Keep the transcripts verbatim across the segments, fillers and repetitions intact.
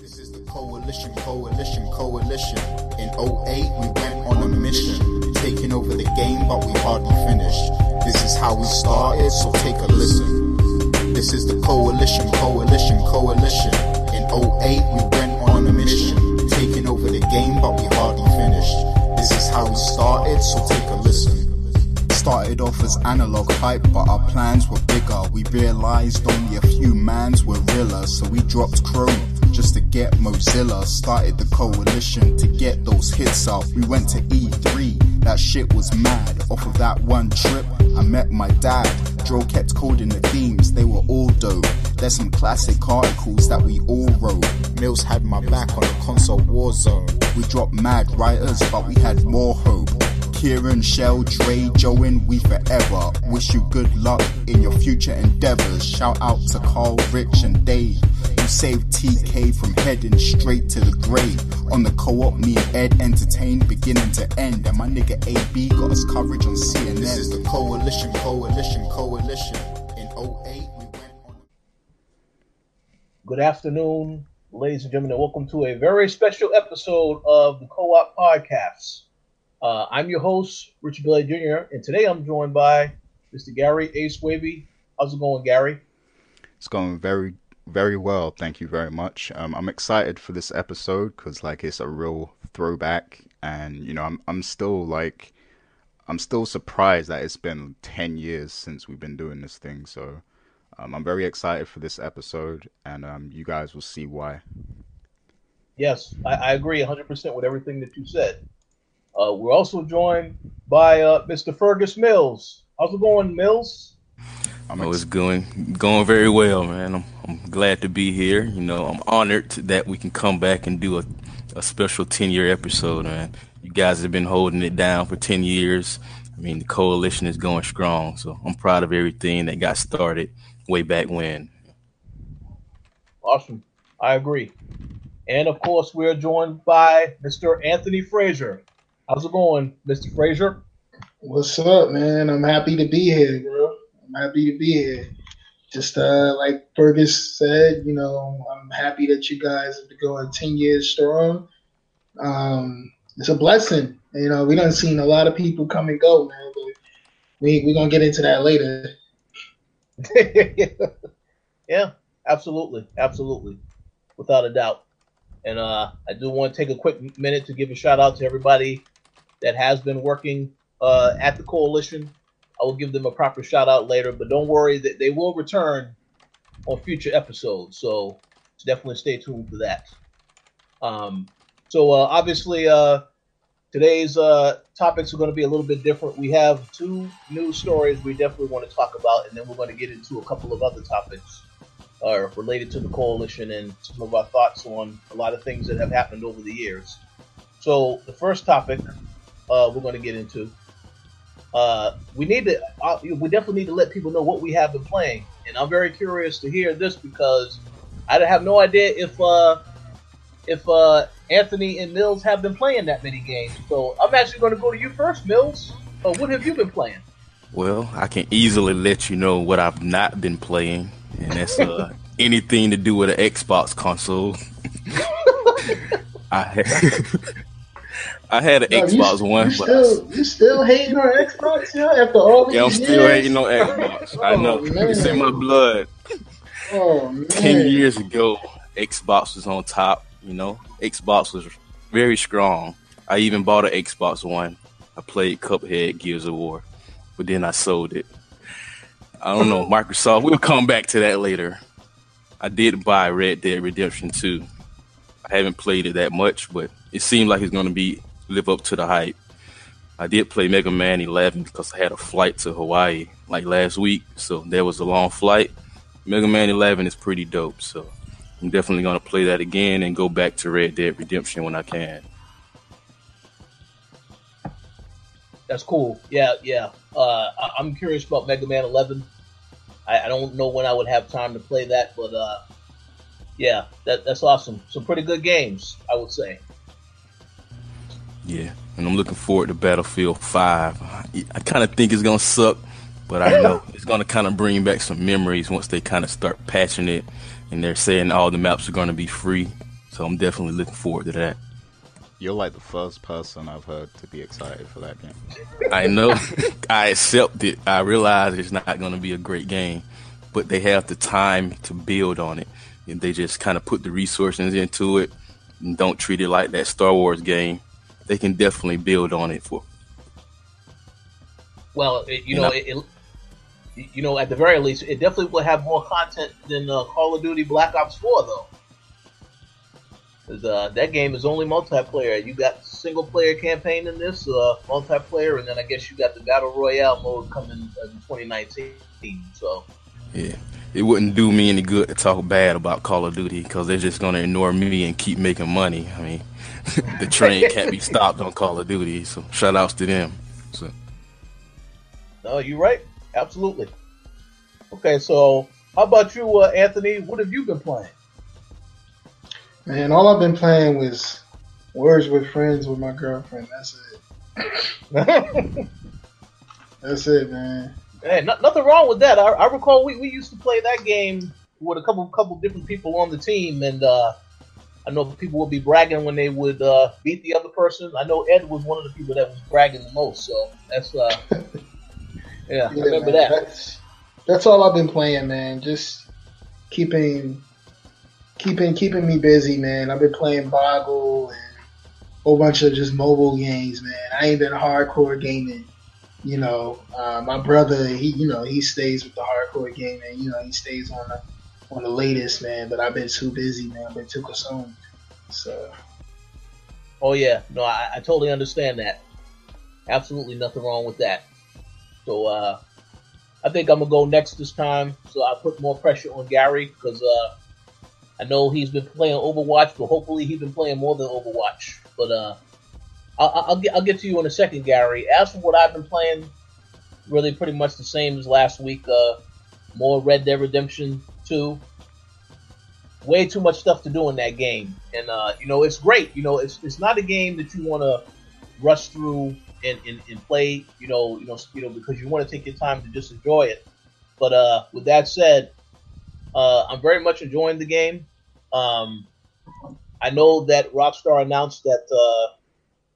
This is the Coalition, Coalition, Coalition. In oh eight, we went on a mission, taking over the game, but we hardly finished. This is how we started, so take a listen. This is the Coalition, Coalition, Coalition. In oh eight, we went on a mission, taking over the game, but we hardly finished. This is how we started, so take a listen. Started off as Analog Hype, but our plans were bigger. We realized only a few mans were realer, so we dropped Chrome just to get Mozilla. Started the Coalition to get those hits up. We went to E three, that shit was mad. Off of that one trip, I met my dad. Dro kept coding the themes, they were all dope. There's some classic articles that we all wrote. Mills had my back on the console war zone. We dropped mad writers, but we had more hope. Kieran, Shell, Dre, Joe, and we forever. Wish you good luck in your future endeavors. Shout out to Carl, Rich, and Dave. You saved T K from heading straight to the grave. On the co-op, me and Ed entertained beginning to end. And my nigga A B got us coverage on C N N. This is the Coalition, Coalition, Coalition. In oh eight, we went on... Good afternoon, ladies and gentlemen, and welcome to a very special episode of the Co-op Podcast. Uh, I'm your host, Richard Blade Junior, and today I'm joined by Mister Gary Ace Wavey. How's it going, Gary? It's going very, very well. Thank you very much. Um, I'm excited for this episode because, like, it's a real throwback, and you know, I'm I'm still like, I'm still surprised that it's been ten years since we've been doing this thing. So, um, I'm very excited for this episode, and um, you guys will see why. Yes, I, I agree one hundred percent with everything that you said. Uh, we're also joined by uh, Mister Fergus Mills. How's it going, Mills? I'm always going going very well, man. I'm I'm glad to be here. You know, I'm honored that we can come back and do a, a special ten-year episode, man. You guys have been holding it down for ten years. I mean, the Coalition is going strong, so I'm proud of everything that got started way back when. Awesome. I agree. And, of course, we're joined by Mister Anthony Frazier. How's it going, Mister Frazier? What's up, man? I'm happy to be here, bro. I'm happy to be here. Just uh, like Fergus said, you know, I'm happy that you guys have been going ten years strong. Um, it's a blessing. You know, we done seen a lot of people come and go, man. But we, we're going to get into that later. Yeah, absolutely. Absolutely. Without a doubt. And uh, I do want to take a quick minute to give a shout out to everybody that has been working uh, at the Coalition. I will give them a proper shout out later, but don't worry, that they will return on future episodes. So definitely stay tuned for that. Um, so uh, obviously uh, today's uh, topics are going to be a little bit different. We have two news stories we definitely want to talk about, and then we're going to get into a couple of other topics uh, related to the Coalition and some of our thoughts on a lot of things that have happened over the years. So the first topic Uh, we're going to get into. Uh, we need to. Uh, we definitely need to let people know what we have been playing, and I'm very curious to hear this because I have no idea if uh, if uh, Anthony and Mills have been playing that many games. So I'm actually going to go to you first, Mills. Uh, what have you been playing? Well, I can easily let you know what I've not been playing, and that's uh, anything to do with an Xbox console. I have. I had an no, Xbox you, One. You still, you still hating on Xbox, yo? After all these years? Yeah, I'm still years? hating on Xbox. oh, I know. Man. It's in my blood. Oh, man. Ten years ago, Xbox was on top, you know? Xbox was very strong. I even bought an Xbox One. I played Cuphead, Gears of War, but then I sold it. I don't know, Microsoft. We'll come back to that later. I did buy Red Dead Redemption two. I haven't played it that much, but it seemed like it's going to be live up to the hype. I did play Mega Man eleven because I had a flight to Hawaii like last week, so there was a long flight. Mega Man eleven is pretty dope, so I'm definitely going to play that again and go back to Red Dead Redemption when I can. That's cool. Yeah, yeah. Uh, I- I'm curious about Mega Man eleven. I-, I don't know when I would have time to play that, but uh, yeah, that- that's awesome. Some pretty good games, I would say. Yeah, and I'm looking forward to Battlefield five. I kind of think it's going to suck, but I know it's going to kind of bring back some memories once they kind of start patching it, and they're saying all the maps are going to be free. So I'm definitely looking forward to that. You're like the first person I've heard to be excited for that game. I know. I accept it. I realize it's not going to be a great game, but they have the time to build on it. And they just kind of put the resources into it and don't treat it like that Star Wars game. They can definitely build on it for. Well, it, you and know, I, it, it, you know, at the very least, it definitely will have more content than uh, Call of Duty Black Ops four, though. Because uh, that game is only multiplayer. You got single player campaign in this, uh, multiplayer, and then I guess you got the Battle Royale mode coming in twenty nineteen. So. Yeah, it wouldn't do me any good to talk bad about Call of Duty because they're just going to ignore me and keep making money. I mean, the train can't be stopped on Call of Duty, so shout outs to them. So. No, you're right. Absolutely. Okay, so how about you, uh, Anthony? What have you been playing? Man, all I've been playing was Words with Friends with my girlfriend. That's it. That's it, man. Hey, no, nothing wrong with that. I, I recall we, we used to play that game with a couple couple different people on the team, and uh, I know people would be bragging when they would uh, beat the other person. I know Ed was one of the people that was bragging the most, so that's uh, yeah, yeah, I remember man, that. That's, that's all I've been playing, man. Just keeping keeping keeping me busy, man. I've been playing Boggle and a whole bunch of just mobile games, man. I ain't been hardcore gaming. You know, uh, my brother, he, you know, he stays with the hardcore game, and, you know, he stays on the, on the latest, man, but I've been too busy, man. I've been too consumed, so. Oh, yeah. No, I, I totally understand that. Absolutely nothing wrong with that. So, uh, I think I'm going to go next this time, so I put more pressure on Gary, because uh, I know he's been playing Overwatch, but hopefully he's been playing more than Overwatch, but, uh. I'll, I'll, get, I'll get to you in a second, Gary. As for what I've been playing, really pretty much the same as last week. Uh, more Red Dead Redemption two. Way too much stuff to do in that game. And, uh, you know, it's great. You know, it's it's not a game that you want to rush through and, and, and play, you know, you know, you know, because you want to take your time to just enjoy it. But uh, with that said, uh, I'm very much enjoying the game. Um, I know that Rockstar announced that... Uh,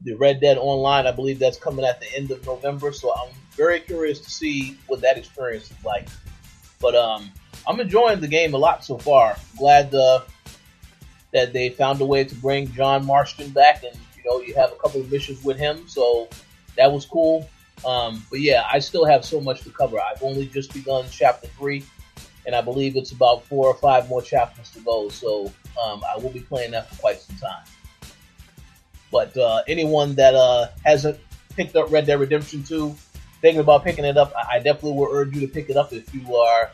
The Red Dead Online, I believe that's coming at the end of November, so I'm very curious to see what that experience is like. But um, I'm enjoying the game a lot so far. Glad uh, that they found a way to bring John Marston back, and you know you have a couple of missions with him, so that was cool. Um, but yeah, I still have so much to cover. I've only just begun Chapter three, and I believe it's about four or five more chapters to go, so um, I will be playing that for quite some time. But uh, anyone that uh, hasn't picked up Red Dead Redemption two, thinking about picking it up, I definitely will urge you to pick it up if you are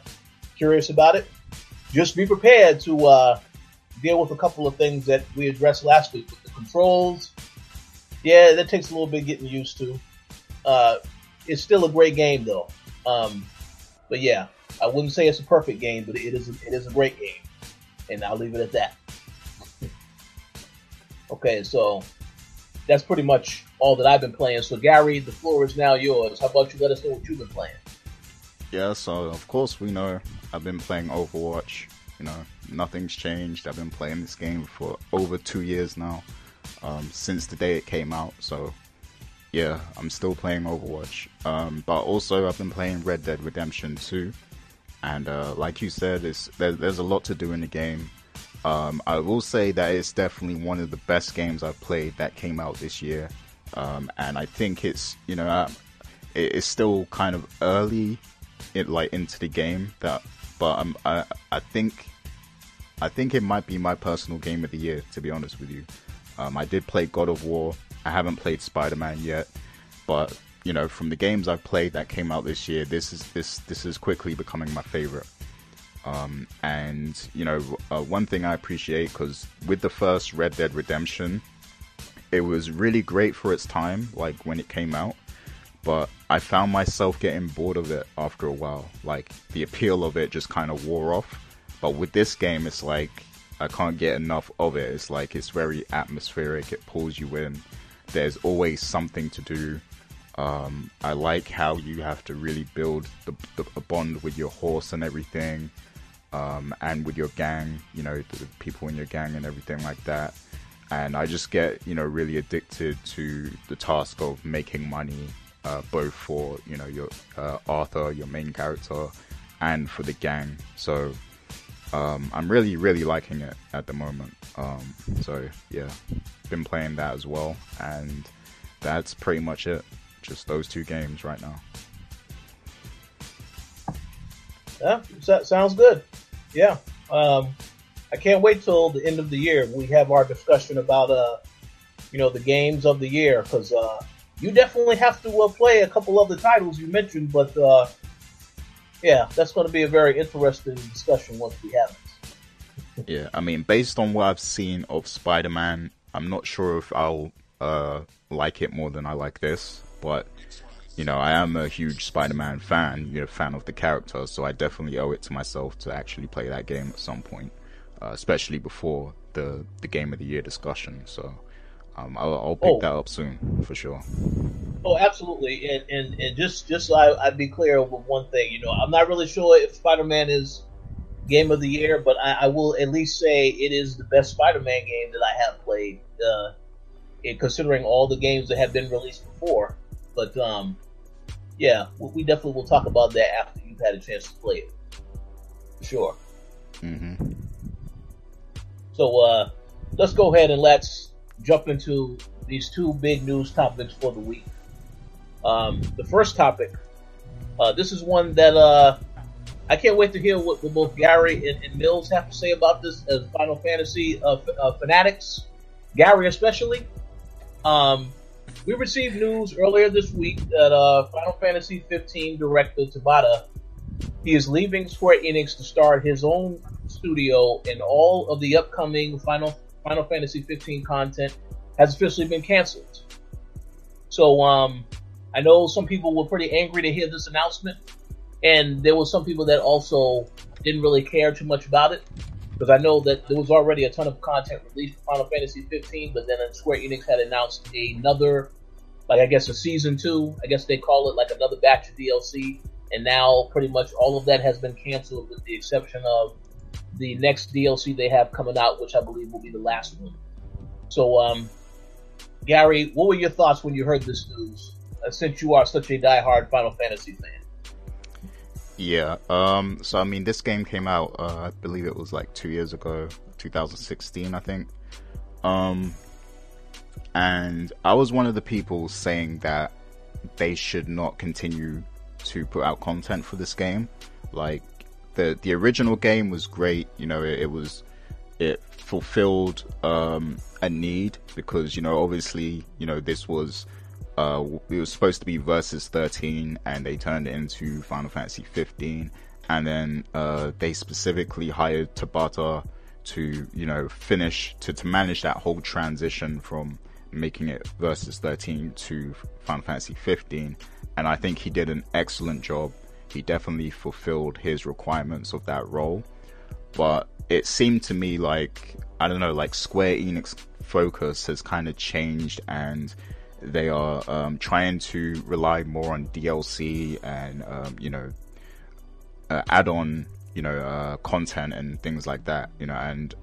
curious about it. Just be prepared to uh, deal with a couple of things that we addressed last week with the controls. Yeah, that takes a little bit getting used to. Uh, it's still a great game, though. Um, but yeah, I wouldn't say it's a perfect game, but it is a, it is a great game. And I'll leave it at that. Okay, so... That's pretty much all that I've been playing. So, Gary, the floor is now yours. How about you let us know what you've been playing? Yeah, so, of course, we know I've been playing Overwatch. You know, nothing's changed. I've been playing this game for over two years now, um, since the day it came out. So, yeah, I'm still playing Overwatch. Um, but also, I've been playing Red Dead Redemption two. And uh, like you said, it's, there, there's a lot to do in the game. Um, I will say that it's definitely one of the best games I've played that came out this year, um, and I think it's, you know, uh, it, it's still kind of early, it like into the game that, but um, I I think, I think it might be my personal game of the year, to be honest with you. Um, I did play God of War. I haven't played Spider-Man yet, but you know, from the games I've played that came out this year, this is this this is quickly becoming my favorite. Um, and, you know, uh, one thing I appreciate, because with the first Red Dead Redemption, it was really great for its time, like, when it came out, but I found myself getting bored of it after a while. Like, the appeal of it just kind of wore off, but with this game, it's like, I can't get enough of it. It's like, it's very atmospheric, it pulls you in, there's always something to do. Um, I like how you have to really build the, the, a bond with your horse and everything. um, and with your gang, you know, the people in your gang and everything like that. And I just get, you know, really addicted to the task of making money, uh, both for, you know, your uh, Arthur, your main character, and for the gang. So um, I'm really, really liking it at the moment. Um, so yeah, been playing that as well. And that's pretty much it. Just those two games right now. Yeah, that sounds good. Yeah. Um, I can't wait till the end of the year. We have our discussion about, uh, you know, the games of the year, because uh, you definitely have to uh, play a couple of the titles you mentioned. But uh, yeah, that's going to be a very interesting discussion once we have it. Yeah, I mean, based on what I've seen of Spider-Man, I'm not sure if I'll uh, like it more than I like this, but. You know, I am a huge Spider-Man fan, you know, fan of the character, so I definitely owe it to myself to actually play that game at some point, uh, especially before the, the Game of the Year discussion. So um, I'll, I'll pick oh. that up soon, for sure. Oh, absolutely. And and, and just, just so I, I'd be clear with one thing, you know, I'm not really sure if Spider-Man is Game of the Year, but I, I will at least say it is the best Spider-Man game that I have played, uh, considering all the games that have been released before. But, um, yeah, we definitely will talk about that after you've had a chance to play it. For sure. Mm-hmm. So, uh, let's go ahead and let's jump into these two big news topics for the week. Um, the first topic, uh, this is one that, uh, I can't wait to hear what, what both Gary and, and Mills have to say about this as Final Fantasy uh, f- uh, fanatics. Gary especially. Um... We received news earlier this week that uh, Final Fantasy fifteen director Tabata, he is leaving Square Enix to start his own studio, and all of the upcoming Final Final Fantasy fifteen content has officially been canceled. So um, I know some people were pretty angry to hear this announcement, and there were some people that also didn't really care too much about it, because I know that there was already a ton of content released for Final Fantasy fifteen, but then Square Enix had announced another, like I guess a season two, I guess they call it, like another batch of D L C, and now pretty much all of that has been canceled with the exception of the next D L C they have coming out, which I believe will be the last one. So, um, Gary, what were your thoughts when you heard this news, uh, since you are such a diehard Final Fantasy fan? Yeah, um, so I mean, this game came out, uh, I believe it was like two years ago, twenty sixteen, I think. Um, and I was one of the people saying that they should not continue to put out content for this game. Like, the the original game was great, you know, it, it was, it fulfilled um, a need because, you know, obviously, you know, this was... Uh, it was supposed to be Versus thirteen, and they turned it into Final Fantasy fifteen, and then uh, they specifically hired Tabata to, you know, finish, to, to manage that whole transition from making it Versus thirteen to Final Fantasy fifteen, and I think he did an excellent job. He definitely fulfilled his requirements of that role, but it seemed to me like, I don't know, like Square Enix focus has kind of changed, and they are um, trying to rely more on D L C and um, you know uh, add-on you know uh, content and things like that, you know and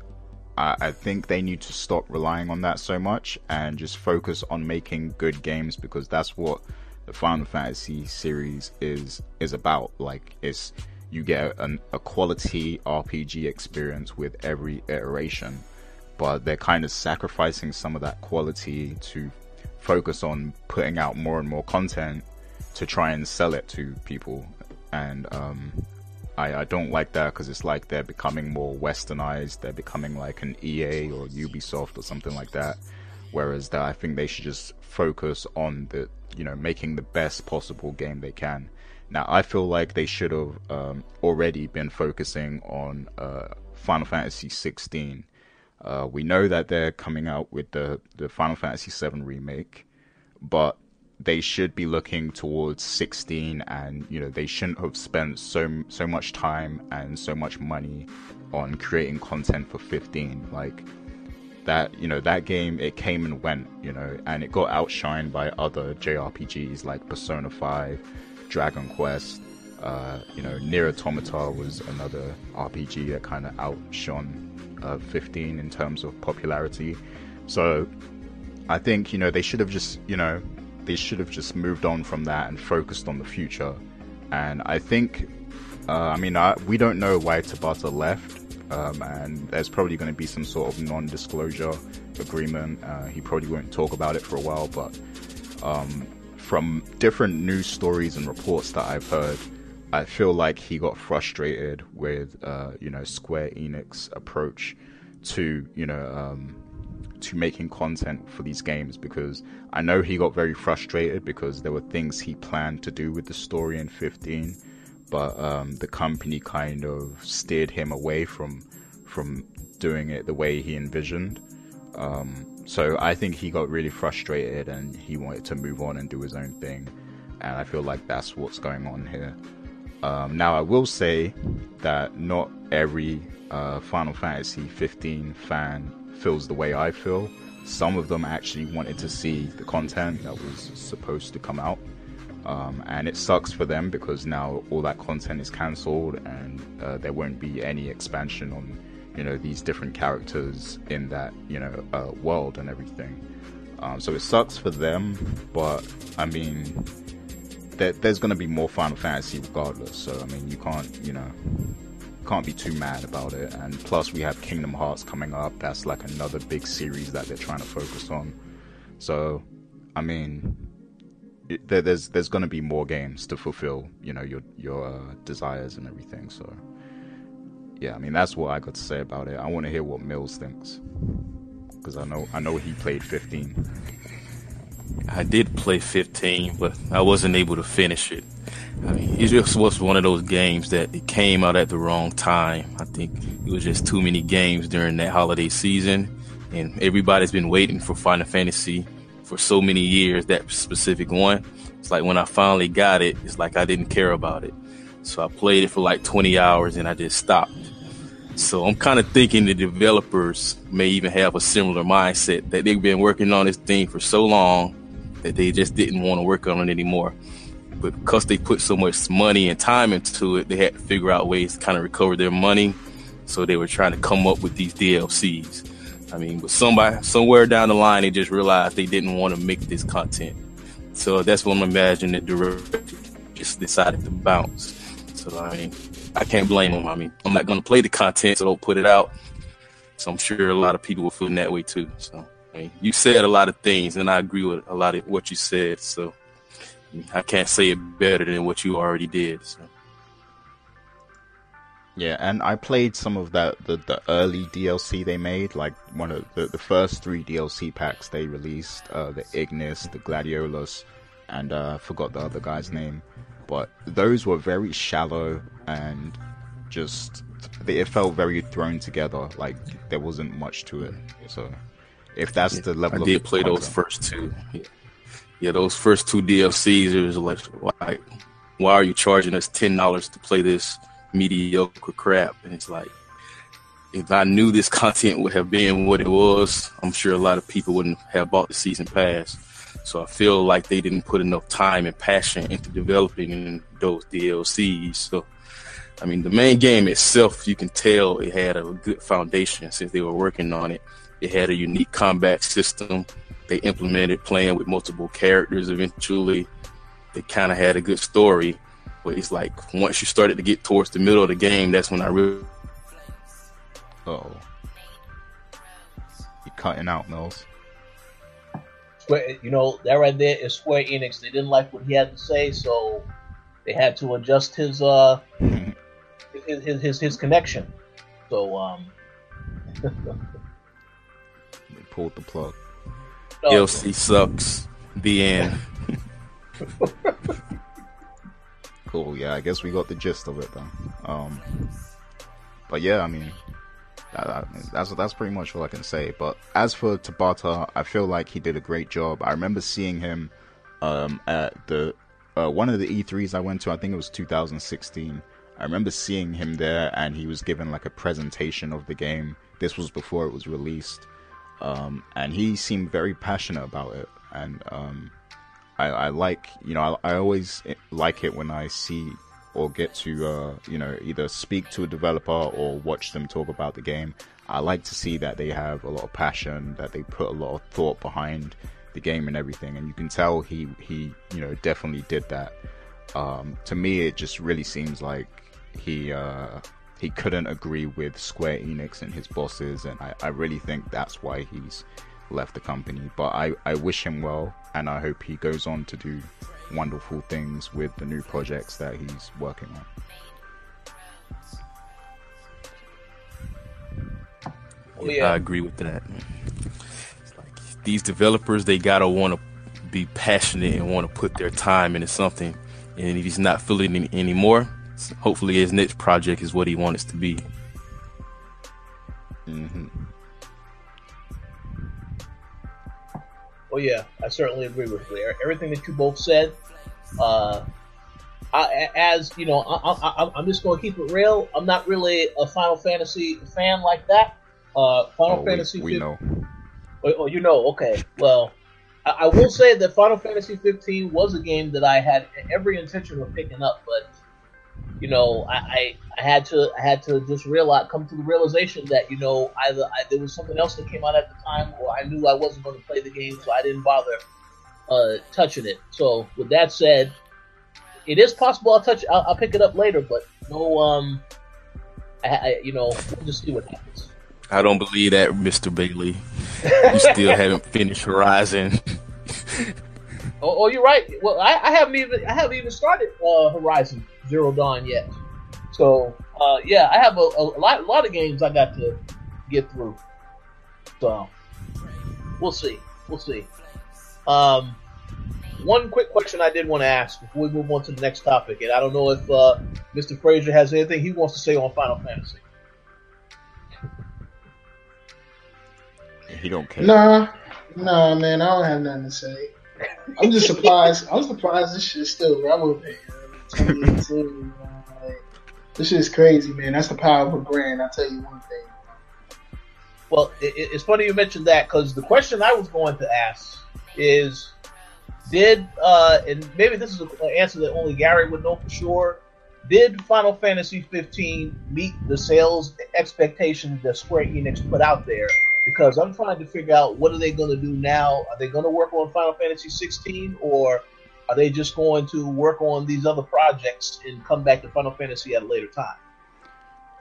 I-, I think they need to stop relying on that so much and just focus on making good games, because that's what the Final Fantasy series is is about. Like, it's, you get an, a quality R P G experience with every iteration, but they're kind of sacrificing some of that quality to focus on putting out more and more content to try and sell it to people, and um I, I don't like that, because it's like they're becoming more westernized, they're becoming like an E A or Ubisoft or something like that, whereas that I think they should just focus on the you know making the best possible game they can. Now, I feel like they should have um, already been focusing on uh, Final Fantasy sixteen. Uh, we know that they're coming out with the, the Final Fantasy seven remake, but they should be looking towards sixteen, and you know they shouldn't have spent so so much time and so much money on creating content for fifteen. Like, that, you know that game, it came and went, you know, and it got outshined by other J R P Gs like Persona five, Dragon Quest, Uh, you know, Nier Automata was another R P G that kind of outshone uh, fifteen in terms of popularity. So I think, you know, they should have just, you know, they should have just moved on from that and focused on the future. And I think, uh, I mean, I, we don't know why Tabata left. Um, and there's probably going to be some sort of non-disclosure agreement. Uh, he probably won't talk about it for a while, but um, from different news stories and reports that I've heard, I feel like he got frustrated with, uh, you know, Square Enix approach to, you know, um, to making content for these games, because I know he got very frustrated because there were things he planned to do with the story in fifteen. But um, the company kind of steered him away from from doing it the way he envisioned. Um, so I think he got really frustrated and he wanted to move on and do his own thing. And I feel like that's what's going on here. Um, now, I will say that not every uh, Final Fantasy fifteen fan feels the way I feel. Some of them actually wanted to see the content that was supposed to come out. Um, and it sucks for them because now all that content is cancelled, and uh, there won't be any expansion on, you know, these different characters in that, you know, uh, world and everything. Um, so it sucks for them, but I mean, there, there's going to be more Final Fantasy regardless. So I mean, you can't, you know, can't be too mad about it. And plus, we have Kingdom Hearts coming up. That's like another big series that they're trying to focus on. So I mean, there's there's going to be more games to fulfill, you know, your your uh, desires and everything. So yeah, I mean, that's what I got to say about it. I want to hear what Mills thinks, because I know I know he played fifteen. I did play fifteen, but I wasn't able to finish it. I mean, it just was one of those games that it came out at the wrong time. I think it was just too many games during that holiday season, and everybody's been waiting for Final Fantasy for so many years, that specific one. It's like when I finally got it, it's like I didn't care about it. So I played it for like twenty hours and I just stopped. So I'm kind of thinking the developers may even have a similar mindset, that they've been working on this thing for so long that they just didn't want to work on it anymore. But because they put so much money and time into it, they had to figure out ways to kind of recover their money. So they were trying to come up with these D L Cs. I mean, but somebody, somewhere down the line, they just realized they didn't want to make this content. So that's what I'm imagining the director just decided to bounce. So, I mean, I can't blame them. I mean, I'm not going to play the content, so don't put it out. So I'm sure a lot of people will feel that way too. So, I mean, you said a lot of things, and I agree with a lot of what you said. So, I mean, I can't say it better than what you already did. So. Yeah, and I played some of that the, the early D L C they made, like one of the, the first three D L C packs they released, uh, the Ignis, the Gladiolus, and uh, I forgot the other guy's name. But those were very shallow and just, they, it felt very thrown together, like there wasn't much to it. So if that's yeah, the level I of... I did play content. Those first two. Yeah. yeah, those first two D L Cs, it was like, why, why are you charging us ten dollars to play this mediocre crap? And it's like, if I knew this content would have been what it was, I'm sure a lot of people wouldn't have bought the season pass. So I feel like they didn't put enough time and passion into developing those D L Cs. So I mean, the main game itself, you can tell it had a good foundation since they were working on it. It had a unique combat system. They implemented playing with multiple characters eventually. They kind of had a good story. It's like once you started to get towards the middle of the game, that's when I really... Oh, you're cutting out, Mills. You know, that right there is Square Enix. They didn't like what he had to say, so they had to adjust his uh his, his his his connection. So um, they pulled the plug. No. D L C sucks. The end. Cool, yeah, I guess we got the gist of it then. Um, but yeah, I mean, that, that, that's that's pretty much all I can say. But as for Tabata, I feel like he did a great job. I remember seeing him um, at the uh, one of the E threes I went to. I think it was two thousand sixteen. I remember seeing him there, and he was given like a presentation of the game. This was before it was released, um, and he seemed very passionate about it. And um, I, I like, you know, I, I always like it when I see or get to uh, you know, either speak to a developer or watch them talk about the game, I like to see that they have a lot of passion, that they put a lot of thought behind the game and everything. And you can tell he he you know definitely did that. Um, to me, it just really seems like he uh, he couldn't agree with Square Enix and his bosses, and I, I really think that's why he's left the company. But I, I wish him well, and I hope he goes on to do wonderful things with the new projects that he's working on. Yeah, yeah. I agree with that. It's like these developers, they gotta want to be passionate and want to put their time into something. And if he's not feeling it anymore, hopefully his next project is what he wants to be. Mm-hmm. Well, yeah, I certainly agree with you. Everything that you both said. Uh, I, as you know, I, I, I'm just going to keep it real. I'm not really a Final Fantasy fan like that. Uh, Final oh, Fantasy. We, we know. Oh, oh, you know. Okay. Well, I, I will say that Final Fantasy fifteen was a game that I had every intention of picking up, but you know, I, I, I had to, I had to just realize, come to the realization that you know, either I, there was something else that came out at the time, or I knew I wasn't going to play the game, so I didn't bother uh, touching it. So, with that said, it is possible I'll touch, I'll, I'll pick it up later, but no, um, I, I, you know, we'll just see what happens. I don't believe that, Mister Bailey. You still haven't finished Horizon. Oh, oh, you're right. Well, I, I haven't even I haven't even started uh, Horizon Zero Dawn yet. So, uh, yeah, I have a, a lot a lot of games I got to get through. So, we'll see. We'll see. Um, one quick question I did want to ask before we move on to the next topic, and I don't know if uh, Mister Frazier has anything he wants to say on Final Fantasy. He don't care. Nah, nah, man, I don't have nothing to say. I'm just surprised. I'm surprised this shit's still relevant. twenty eighteen, uh, this shit's crazy, man. That's the power of a brand. I'll tell you one thing. Well, it, it's funny you mentioned that, because the question I was going to ask is, did uh, and maybe this is an answer that only Gary would know for sure. Did Final Fantasy fifteen meet the sales expectations that Square Enix put out there? Because I'm trying to figure out, what are they going to do now? Are they going to work on Final Fantasy sixteen, or are they just going to work on these other projects and come back to Final Fantasy at a later time?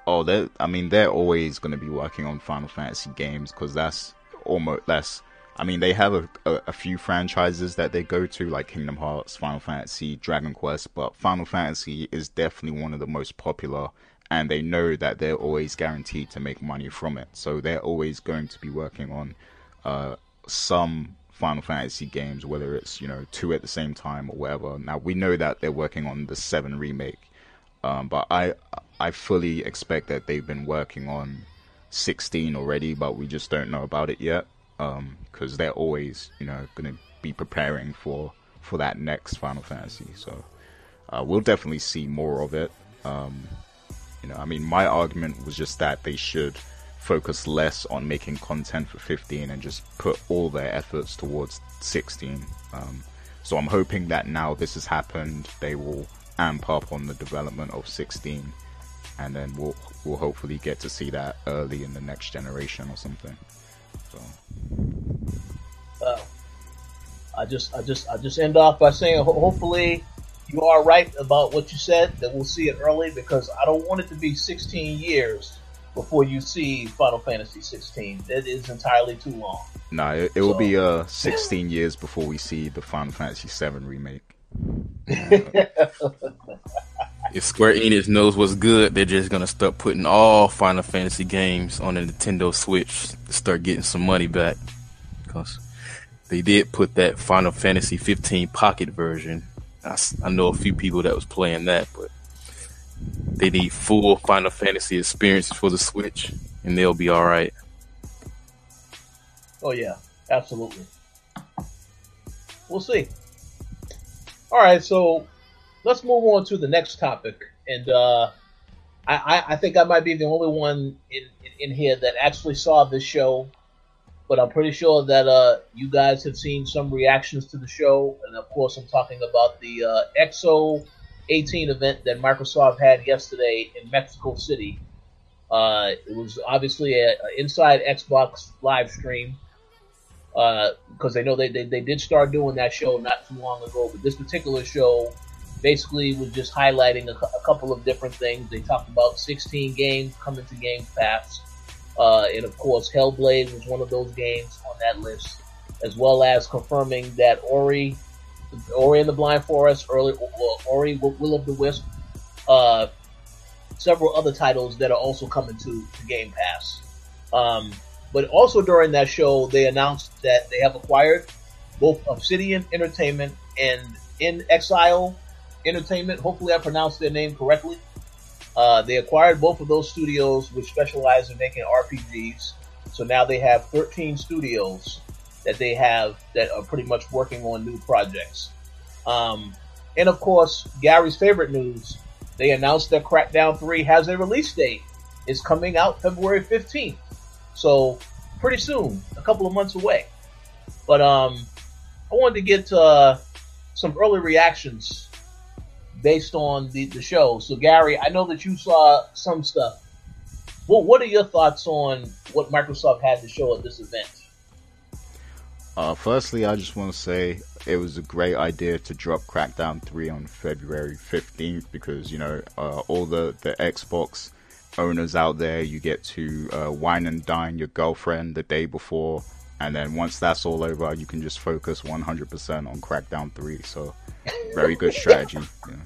Oh, they I mean, they're always going to be working on Final Fantasy games, because that's almost that's. I mean, they have a, a, a few franchises that they go to, like Kingdom Hearts, Final Fantasy, Dragon Quest, but Final Fantasy is definitely one of the most popular. And they know that they're always guaranteed to make money from it. So they're always going to be working on uh, some Final Fantasy games, whether it's, you know, two at the same time or whatever. Now, we know that they're working on the seven remake, um, but I I fully expect that they've been working on sixteen already, but we just don't know about it yet, um, because they're always, you know, going to be preparing for, for that next Final Fantasy. So uh, we'll definitely see more of it. Um You know, I mean, my argument was just that they should focus less on making content for fifteen and just put all their efforts towards sixteen. Um, so I'm hoping that now this has happened, they will amp up on the development of sixteen, and then we'll we'll hopefully get to see that early in the next generation or something. So, uh, I just I just I just end off by saying, ho- hopefully. You are right about what you said, that we'll see it early, because I don't want it to be sixteen years before you see Final Fantasy sixteen. That is entirely too long. No, it, it so. will be uh, sixteen years before we see the Final Fantasy seven remake. If Square Enix knows what's good, they're just going to start putting all Final Fantasy games on the Nintendo Switch to start getting some money back. Because they did put that Final Fantasy fifteen Pocket version. I know a few people that was playing that, but they need full Final Fantasy experiences for the Switch, and they'll be all right. Oh, yeah, absolutely. We'll see. All right, so let's move on to the next topic. And uh, I, I think I might be the only one in, in, in here that actually saw this show. But I'm pretty sure that uh, you guys have seen some reactions to the show. And, of course, I'm talking about the uh, E X O eighteen event that Microsoft had yesterday in Mexico City. Uh, it was obviously an inside Xbox live stream because uh, they know they, they, they did start doing that show not too long ago. But this particular show basically was just highlighting a, a couple of different things. They talked about sixteen games coming to Game Pass. Uh, and, of course, Hellblade was one of those games on that list, as well as confirming that Ori, Ori and the Blind Forest, Ori, Ori Will of the Wisp, uh, several other titles that are also coming to, to Game Pass. Um, but also during that show, they announced that they have acquired both Obsidian Entertainment and In Exile Entertainment. Hopefully I pronounced their name correctly. Uh, they acquired both of those studios, which specialize in making R P Gs. So now they have thirteen studios that they have that are pretty much working on new projects. Um, and of course, Gary's favorite news, they announced that Crackdown three has a release date. It's coming out February fifteenth. So pretty soon, a couple of months away. But um, I wanted to get uh, some early reactions based on the, the show. So Gary, I know that you saw some stuff. Well, what are your thoughts on what Microsoft had to show at this event? Uh, firstly, I just want to say it was a great idea to drop Crackdown three on February fifteenth because, you know, uh, all the, the Xbox owners out there, you get to uh, wine and dine your girlfriend the day before, and then once that's all over, you can just focus one hundred percent on Crackdown three. So very good strategy. Yeah.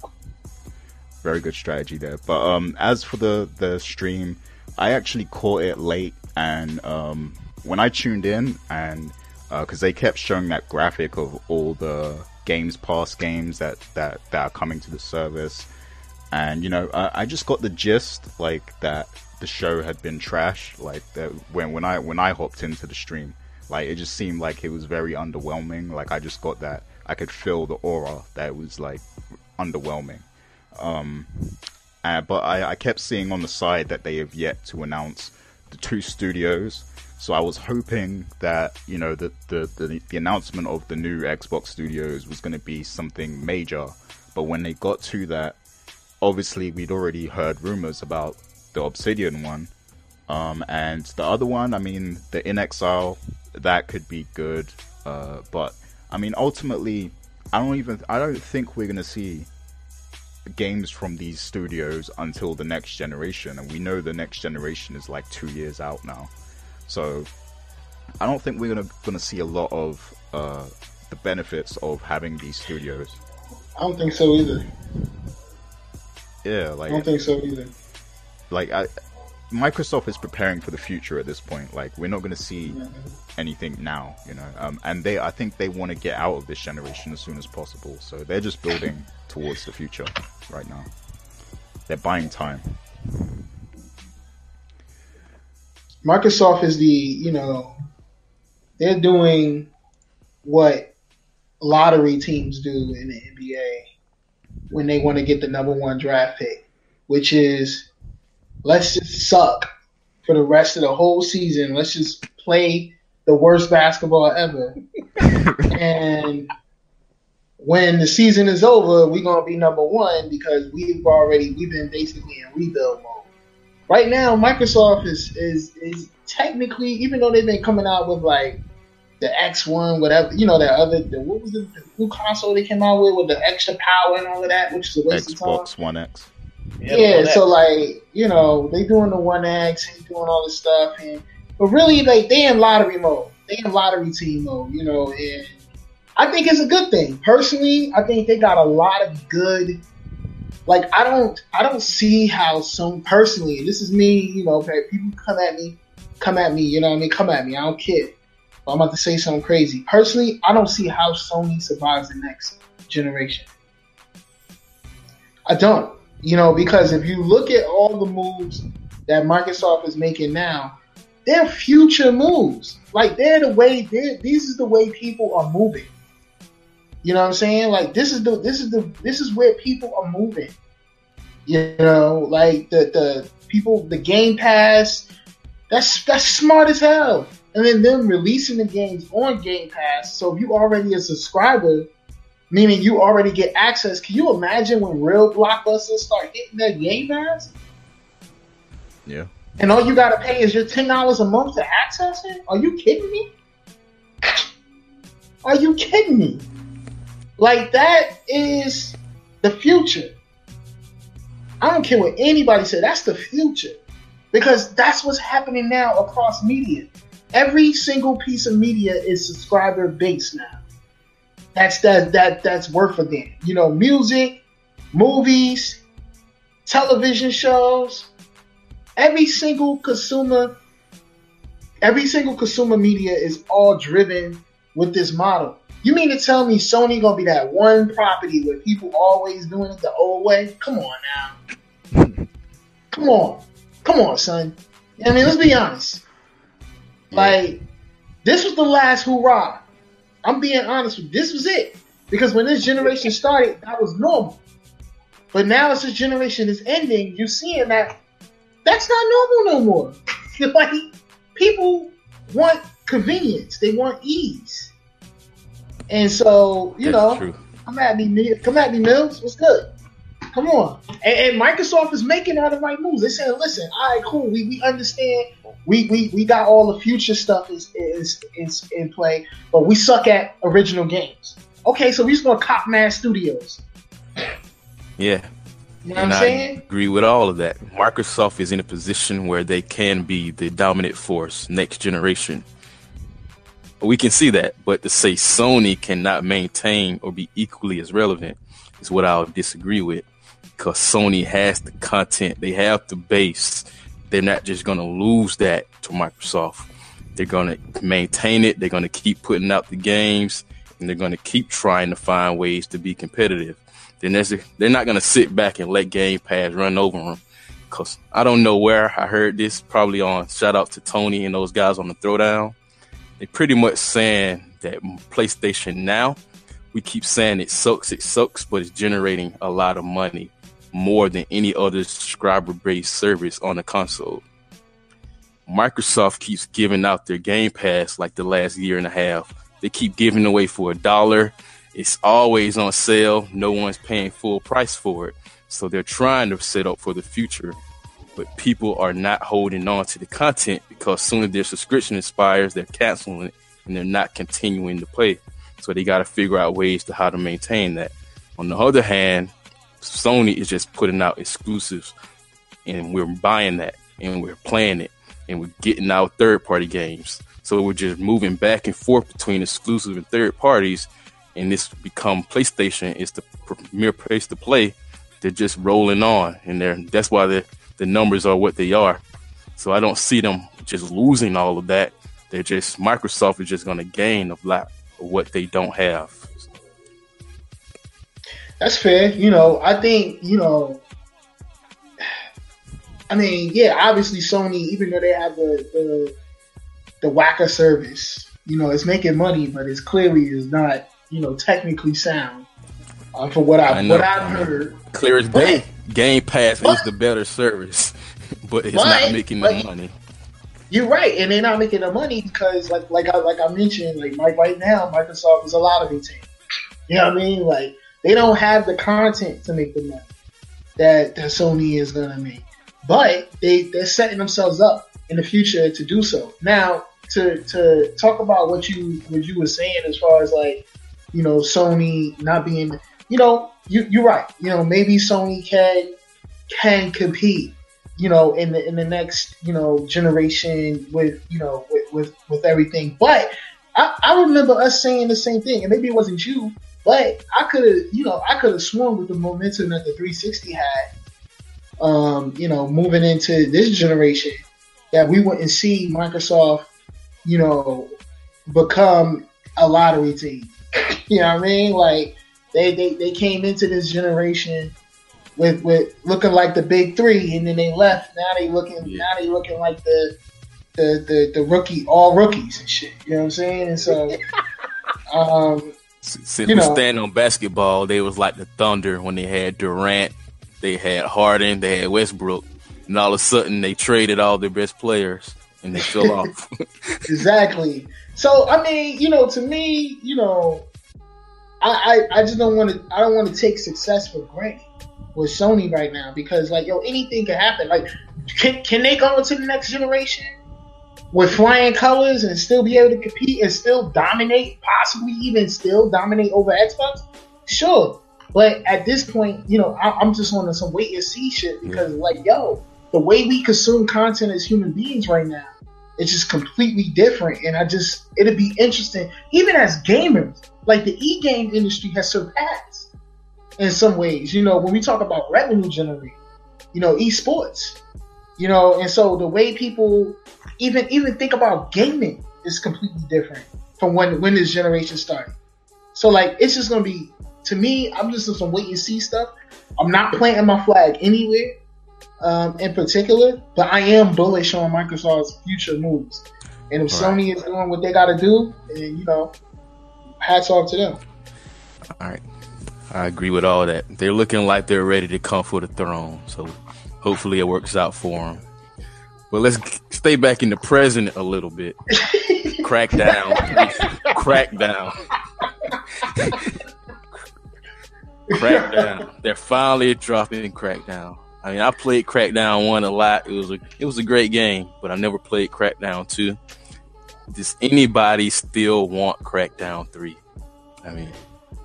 Very good strategy there. But um, as for the, the stream, I actually caught it late. And um, when I tuned in, and because uh, they kept showing that graphic of all the Games Pass games that, that, that are coming to the service. And, you know, I, I just got the gist, like, that the show had been trash. Like, that when, when I when I hopped into the stream, like, it just seemed like it was very underwhelming. Like, I just got that. I could feel the aura that was, like, underwhelming. Um, uh, but I, I kept seeing on the side that they have yet to announce the two studios. So I was hoping that, you know, the, the, the, the announcement of the new Xbox studios was going to be something major. But when they got to that, obviously we'd already heard rumors about the Obsidian one. Um, and the other one, I mean, the In Exile, that could be good. Uh, but... I mean, ultimately, I don't even, I don't think we're going to see games from these studios until the next generation. And we know the next generation is like two years out now. So I don't think we're going to going to see a lot of uh, the benefits of having these studios. I don't think so either. Yeah, like... I don't think so either. Like, I, Microsoft is preparing for the future at this point. Like, we're not going to see... Yeah. anything now, you know, um, and they, I think they want to get out of this generation as soon as possible, so they're just building towards the future right now. They're buying time. Microsoft is the, you know, they're doing what lottery teams do in the N B A when they want to get the number one draft pick, which is, let's just suck for the rest of the whole season. Let's just play the worst basketball ever. And when the season is over, we're going to be number one because we've already, we've been basically in rebuild mode. Right now, Microsoft is, is, is technically, even though they've been coming out with like the X one, whatever, you know, that other, the, what was the, the new console they came out with with the extra power and all of that, which is a waste Xbox of time. Xbox One X. Yeah, yeah so like, you know, they doing the One X and doing all this stuff and But really, like, they in lottery mode. They in lottery team mode, you know. And I think it's a good thing. Personally, I think they got a lot of good. Like, I don't, I don't see how some personally. This is me, you know. People come at me, come at me. You know what I mean? Come at me. I don't care. But I'm about to say something crazy. Personally, I don't see how Sony survives the next generation. I don't, you know, because if you look at all the moves that Microsoft is making now. They're future moves. Like, they're the way, they're, this is the way people are moving. You know what I'm saying? Like, this is the, this is the, this is where people are moving. You know, like, the, the people, the Game Pass, that's, that's smart as hell. And then them releasing the games on Game Pass. So if you already a subscriber, meaning you already get access. Can you imagine when real blockbusters start hitting their Game Pass? Yeah. And all you gotta pay is your ten dollars a month to access it? Are you kidding me? Are you kidding me? Like, that is the future. I don't care what anybody said. That's the future. Because that's what's happening now across media. Every single piece of media is subscriber based now. That's that that that's worth for them. You know, music, movies, television shows, every single consumer, every single consumer media is all driven with this model. You mean to tell me Sony gonna be that one property where people always doing it the old way? Come on now. Come on. Come on, son. I mean, let's be honest. Like, this was the last hurrah. I'm being honest with you. This was it. Because when this generation started, that was normal. But now as this generation is ending, you're seeing that that's not normal no more. Like, people want convenience. They want ease. And so, you that's know, true. Come at me, come at me, Mills. What's good? Come on. And, and Microsoft is making all the right moves. They said, listen, all right, cool. We we understand. We we, we got all the future stuff is, is, is in play, but we suck at original games. Okay, so we're just going to cop Mad Studios. Yeah. You know what and I'm I saying? Agree with all of that. Microsoft is in a position where they can be the dominant force next generation. We can see that, but to say Sony cannot maintain or be equally as relevant is what I'll disagree with. Because Sony has the content, they have the base. They're not just going to lose that to Microsoft. They're going to maintain it. They're going to keep putting out the games, and they're going to keep trying to find ways to be competitive. Then there's a, they're not going to sit back and let Game Pass run over them. Because I don't know where I heard this, probably on shout out to Tony and those guys on the Throwdown. They're pretty much saying that PlayStation Now, we keep saying it sucks, it sucks, but it's generating a lot of money, more than any other subscriber-based service on the console. Microsoft keeps giving out their Game Pass like the last year and a half. They keep giving away for a dollar. It's always on sale. No one's paying full price for it. So they're trying to set up for the future. But people are not holding on to the content because as soon as their subscription expires, they're canceling it and they're not continuing to play. So they got to figure out ways to how to maintain that. On the other hand, Sony is just putting out exclusives and we're buying that and we're playing it and we're getting out third party games. So we're just moving back and forth between exclusive and third parties, and this become PlayStation is the premier place to play. They're just rolling on and they're, that's why the the numbers are what they are. So I don't see them just losing all of that. They're just, Microsoft is just going to gain a lot of what they don't have. That's fair. You know, I think, you know, I mean, yeah, obviously Sony, even though they have the the, the whacker service, you know, it's making money, but it's clearly is not, you know, technically sound uh, for what, I, I what I've heard. Clear as day. Game Pass but, is the better service, but it's but, not making the money. You're right, and they're not making the money because, like, like I like I mentioned, like, like right now, Microsoft is a lottery team. You know what I mean? Like, they don't have the content to make the money that, that Sony is gonna make, but they they're setting themselves up in the future to do so. Now, to to talk about what you what you were saying as far as like, you know, Sony not being, you know. You, you're right. You know, maybe Sony can can compete, you know, in the in the next, you know, generation with, you know, with with, with everything. But I, I remember us saying the same thing, and maybe it wasn't you, but I could have, you know, I could have sworn with the momentum that the three sixty had, um, you know, moving into this generation, that we wouldn't see Microsoft, you know, become a lottery team. You know what I mean? Like. They, they they came into this generation with with looking like the big three, and then they left. Now they looking yeah. now they looking like the, the the the rookie all rookies and shit. You know what I'm saying? And so, um, since you we know, stand on basketball, they was like the Thunder when they had Durant, they had Harden, they had Westbrook, and all of a sudden they traded all their best players and they fell off. Exactly. So I mean, you know, to me, you know. I, I, I just don't want to. I don't want to take success for granted with Sony right now, because like, yo, anything can happen. Like, can can they go into the next generation with flying colors and still be able to compete and still dominate, possibly even still dominate over Xbox? Sure, but at this point, you know, I, I'm just on some wait and see shit, because yeah. like, yo, the way we consume content as human beings right now, it's just completely different, and I just, it'll be interesting. Even as gamers, like the e-game industry has surpassed in some ways. You know, when we talk about revenue generating, you know, esports, you know, and so the way people even even think about gaming is completely different from when when this generation started. So like, it's just gonna be, to me, I'm just on some wait and see stuff. I'm not planting my flag anywhere. Um, in particular, but I am bullish on Microsoft's future moves, and if right. Sony is doing what they got to do, then, you know, hats off to them. All right, I agree with all that. They're looking like they're ready to come for the throne, so hopefully it works out for them. But let's stay back in the present a little bit. Crackdown, Crackdown, Crackdown. They're finally dropping Crackdown. I mean, I played Crackdown one a lot. It was a it was a great game, but I never played Crackdown two. Does anybody still want Crackdown three? I mean,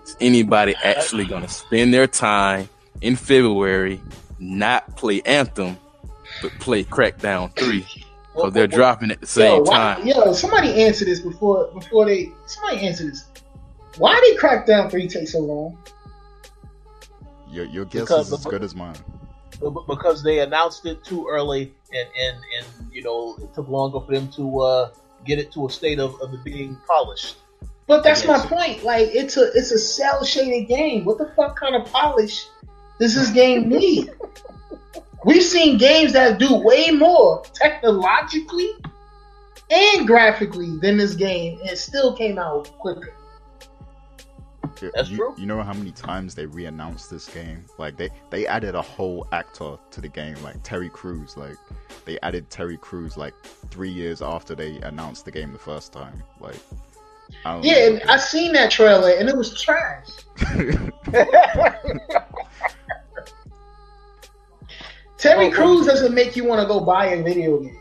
is anybody actually going to spend their time in February not play Anthem, but play Crackdown three? Because they're dropping at the same yo, why, time. Yo, somebody answer this before before they somebody answer this. Why did Crackdown three take so long? Your your guess because is as good as mine. Because they announced it too early, and, and, and you know, it took longer for them to uh, get it to a state of, of it being polished. But that's my point. Like, it's a it's a cell shaded game. What the fuck kind of polish does this game need? We've seen games that do way more technologically and graphically than this game, and it still came out quicker. That's you, true. You know how many times they re-announced this game? Like, they, they added a whole actor to the game, like Terry Crews. Like, they added Terry Crews like three years after they announced the game the first time. Like, I don't yeah, know. I seen that trailer and it was trash. Terry well, Crews doesn't make you want to go buy a video game.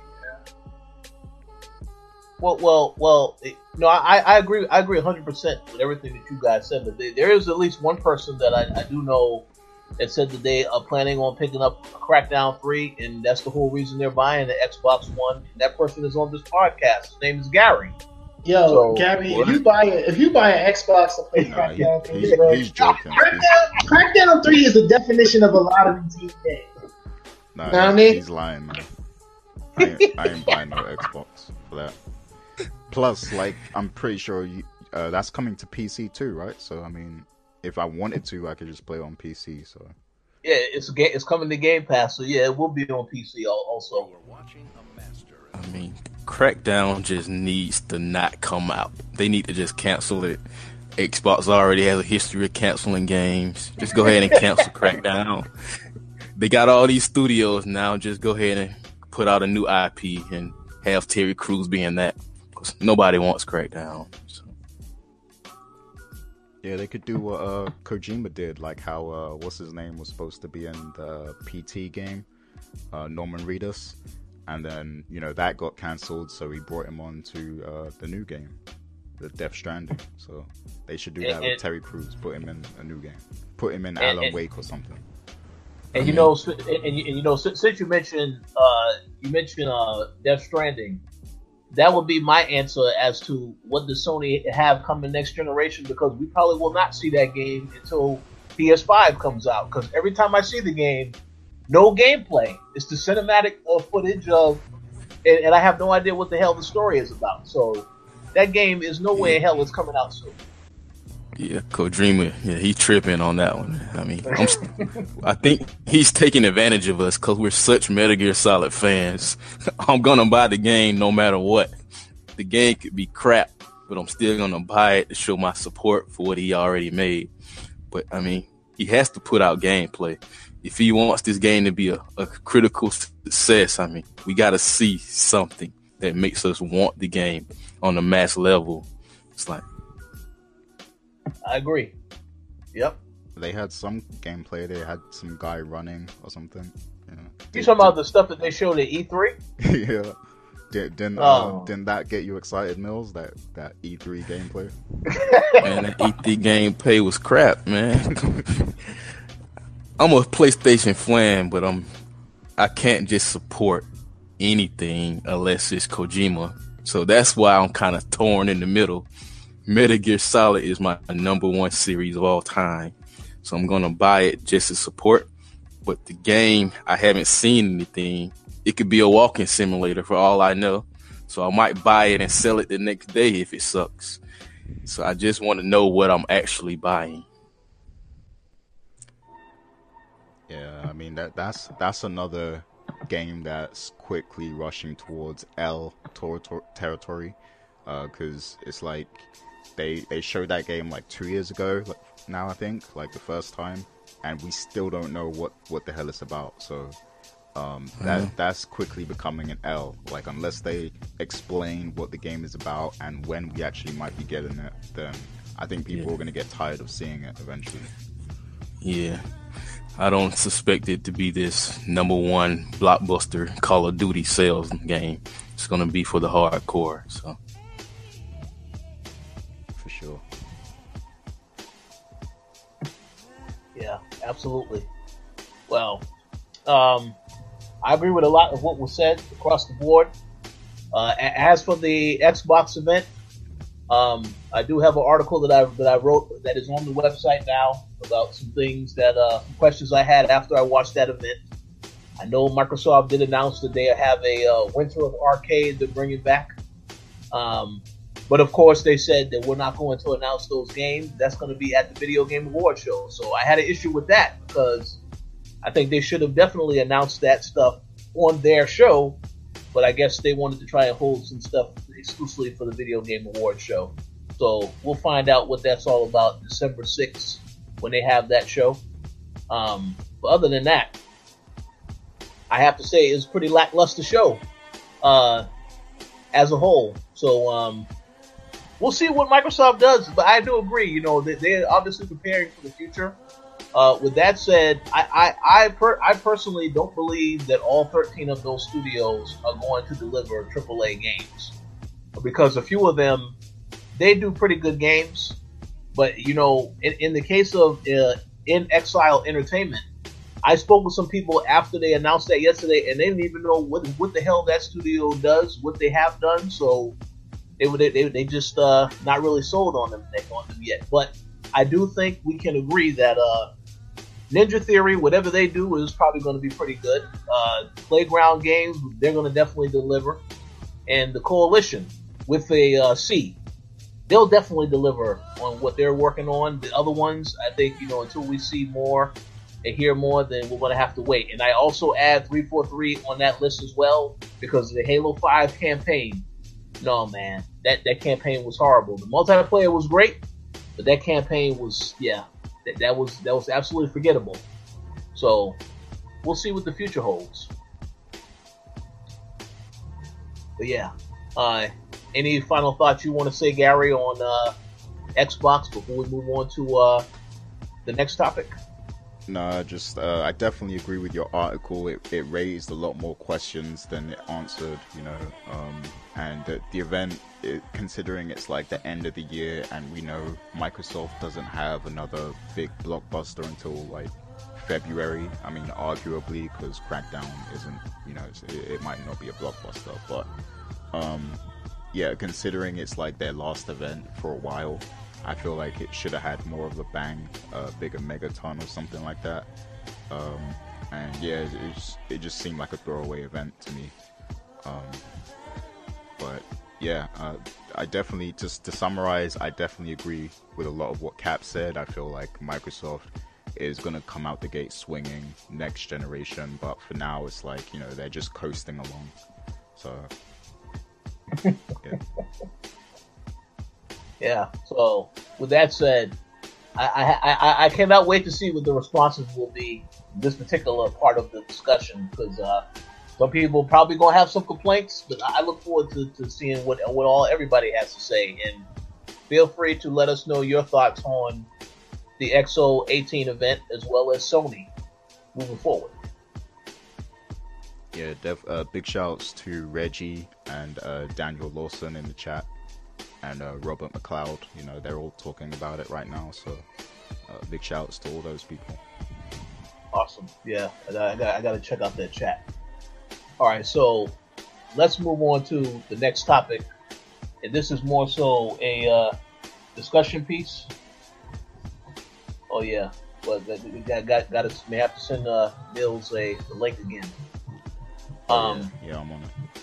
Well, well, well. It, no, I, I agree. I agree one hundred percent with everything that you guys said. But they, there is at least one person that I, I do know that said that they are planning on picking up Crackdown three, and that's the whole reason they're buying the Xbox One. And that person is on this podcast. His name is Gary. Yo, so, Gary, if you buy a, if you buy an Xbox to play nah, Crackdown three, he's, bro, he's joking. Crackdown, Crackdown three is the definition of a lottery team game. Nah, know what I mean? He's lying, man. I ain't, I ain't buying no Xbox for that. Plus, like, I'm pretty sure you, uh, that's coming to P C too, right? So, I mean, if I wanted to, I could just play on P C. So, yeah, it's ga- it's coming to Game Pass, so yeah, it will be on P C also. We're watching a master. I mean, Crackdown just needs to not come out. They need to just cancel it. Xbox already has a history of canceling games. Just go ahead and cancel Crackdown. They got all these studios now. Just go ahead and put out a new I P and have Terry Crews be in that. Nobody wants Crackdown. So. Yeah, they could do what uh, Kojima did, like how uh, what's his name was supposed to be in the P T game, uh, Norman Reedus, and then you know that got cancelled, so he brought him on to uh, the new game, the Death Stranding. So they should do that and, with Terry Crews, put him in a new game, put him in and, Alan and, Wake or something. And I mean, you know, and, and you know, since you mentioned uh, you mentioned uh, Death Stranding. That would be my answer as to what does Sony have coming next generation, because we probably will not see that game until P S five comes out. Because every time I see the game, no gameplay. It's the cinematic uh, footage of, and, and I have no idea what the hell the story is about. So that game is no way in hell it's coming out soon. Yeah, Kojima, yeah, he tripping on that one. I mean, I'm, I think he's taking advantage of us because we're such Metal Gear Solid fans. I'm gonna buy the game no matter what. The game could be crap, but I'm still gonna buy it to show my support for what he already made. But I mean, he has to put out gameplay if he wants this game to be a, a critical success. I mean, we gotta see something that makes us want the game on a mass level. It's like. I agree. Yep. They had some gameplay. They had some guy running or something. Yeah. You talking about the stuff that they showed at E three? Yeah. Did, didn't, oh. uh, didn't that get you excited, Mills? That that E three gameplay? Man, that E three gameplay was crap, man. I'm a PlayStation fan, but I'm I can't just support anything unless it's Kojima. So that's why I'm kind of torn in the middle. Metal Gear Solid is my number one series of all time, so I'm gonna buy it just to support. But the game, I haven't seen anything. It could be a walking simulator for all I know. So I might buy it and sell it the next day if it sucks. So I just want to know what I'm actually buying. Yeah, I mean, that that's that's another game that's quickly rushing towards L ter- ter- territory. Because uh, it's like they, they showed that game like two years ago like, now, I think, like the first time. And we still don't know what, what the hell it's about. So... Um, that that's quickly becoming an L. Like, unless they explain what the game is about and when we actually might be getting it, then I think people yeah. are going to get tired of seeing it eventually. Yeah, I don't suspect it to be this number one blockbuster Call of Duty sales game. It's going to be for the hardcore. So for sure. Yeah, absolutely. Well, um. I agree with a lot of what was said across the board. Uh, as for the Xbox event, um, I do have an article that I that I wrote that is on the website now about some things that uh, some questions I had after I watched that event. I know Microsoft did announce that they have a uh, Winter of Arcade they're bringing back, um, but of course they said that we're not going to announce those games. That's going to be at the Video Game Awards show. So I had an issue with that because I think they should have definitely announced that stuff on their show, but I guess they wanted to try and hold some stuff exclusively for the Video Game Awards show. So we'll find out what that's all about December sixth when they have that show. Um, but other than that, I have to say it's a pretty lackluster show uh, as a whole. So um, we'll see what Microsoft does, but I do agree, you know, they, they're obviously preparing for the future. Uh, with that said, I I I, per- I personally don't believe that all thirteen of those studios are going to deliver triple A games, because a few of them, they do pretty good games, but you know, in, in the case of uh, In Exile Entertainment, I spoke with some people after they announced that yesterday, and they didn't even know what what the hell that studio does, what they have done, so they were they they just uh, not really sold on them on them yet, but. I do think we can agree that uh, Ninja Theory, whatever they do, is probably going to be pretty good. Uh, Playground Games, they're going to definitely deliver. And the Coalition, with a uh, C, they'll definitely deliver on what they're working on. The other ones, I think, you know, until we see more and hear more, then we're going to have to wait. And I also add three forty-three on that list as well, because of the Halo five campaign. No, man, that, that campaign was horrible. The multiplayer was great. But that campaign was, yeah, that, that was that was absolutely forgettable. So we'll see what the future holds. But yeah, uh, any final thoughts you want to say, Gary, on uh, Xbox before we move on to uh, the next topic? No, just uh, I definitely agree with your article. It, it raised a lot more questions than it answered, you know. Um, and the, the event, it, considering it's like the end of the year, and we know Microsoft doesn't have another big blockbuster until like February. I mean, arguably, because Crackdown isn't, you know, it's, it, it might not be a blockbuster, but um, yeah, considering it's like their last event for a while. I feel like it should have had more of a bang, a uh, bigger megaton or something like that. Um, and yeah, it, it, just, it just seemed like a throwaway event to me. Um, but yeah, uh, I definitely, just to summarize, I definitely agree with a lot of what Cap said. I feel like Microsoft is going to come out the gate swinging next generation. But for now, it's like, you know, they're just coasting along. So, yeah. Yeah, so with that said, I, I, I, I cannot wait to see what the responses will be in this particular part of the discussion, because uh, some people probably going to have some complaints, but I look forward to, to seeing what, what all everybody has to say. And feel free to let us know your thoughts on the X O eighteen event, as well as Sony moving forward. Yeah, def- uh, big shouts to Reggie and uh, Daniel Lawson in the chat, and uh, Robert McLeod. You know, they're all talking about it right now, so uh, big shouts to all those people. Awesome. Yeah, I gotta, I gotta check out that chat. All right, so let's move on to the next topic, and this is more so a uh, discussion piece. Oh yeah, well, we got got got to may have to send uh, Mills a the link again. Um, yeah, yeah, I'm on it.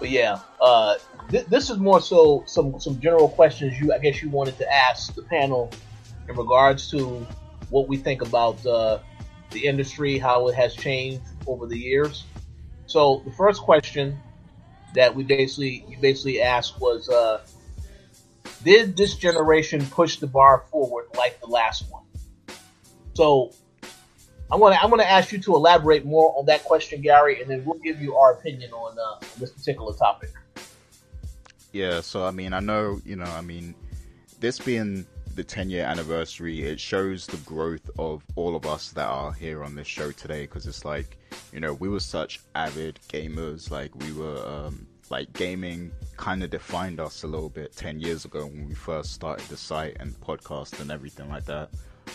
But yeah, uh, th- this is more so some, some general questions you I guess you wanted to ask the panel in regards to what we think about uh, the industry, how it has changed over the years. So the first question that we basically you basically asked was, uh, did this generation push the bar forward like the last one? So I'm gonna I'm gonna ask you to elaborate more on that question, Gary, and then we'll give you our opinion on uh, this particular topic. Yeah, so I mean, I know you know, I mean, this being the ten-year anniversary, it shows the growth of all of us that are here on this show today, because it's like, you know, we were such avid gamers, like we were um, like gaming kind of defined us a little bit ten years ago when we first started the site and the podcast and everything like that.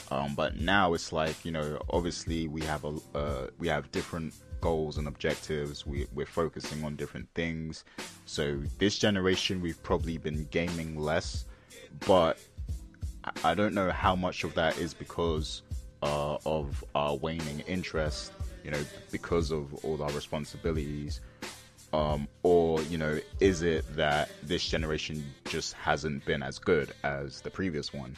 Um, but now it's like, you know, obviously we have a uh, we have different goals and objectives. We, we're focusing on different things. So this generation, we've probably been gaming less, but I don't know how much of that is because uh, of our waning interest, you know, because of all our responsibilities, um, or, you know, is it that this generation just hasn't been as good as the previous one?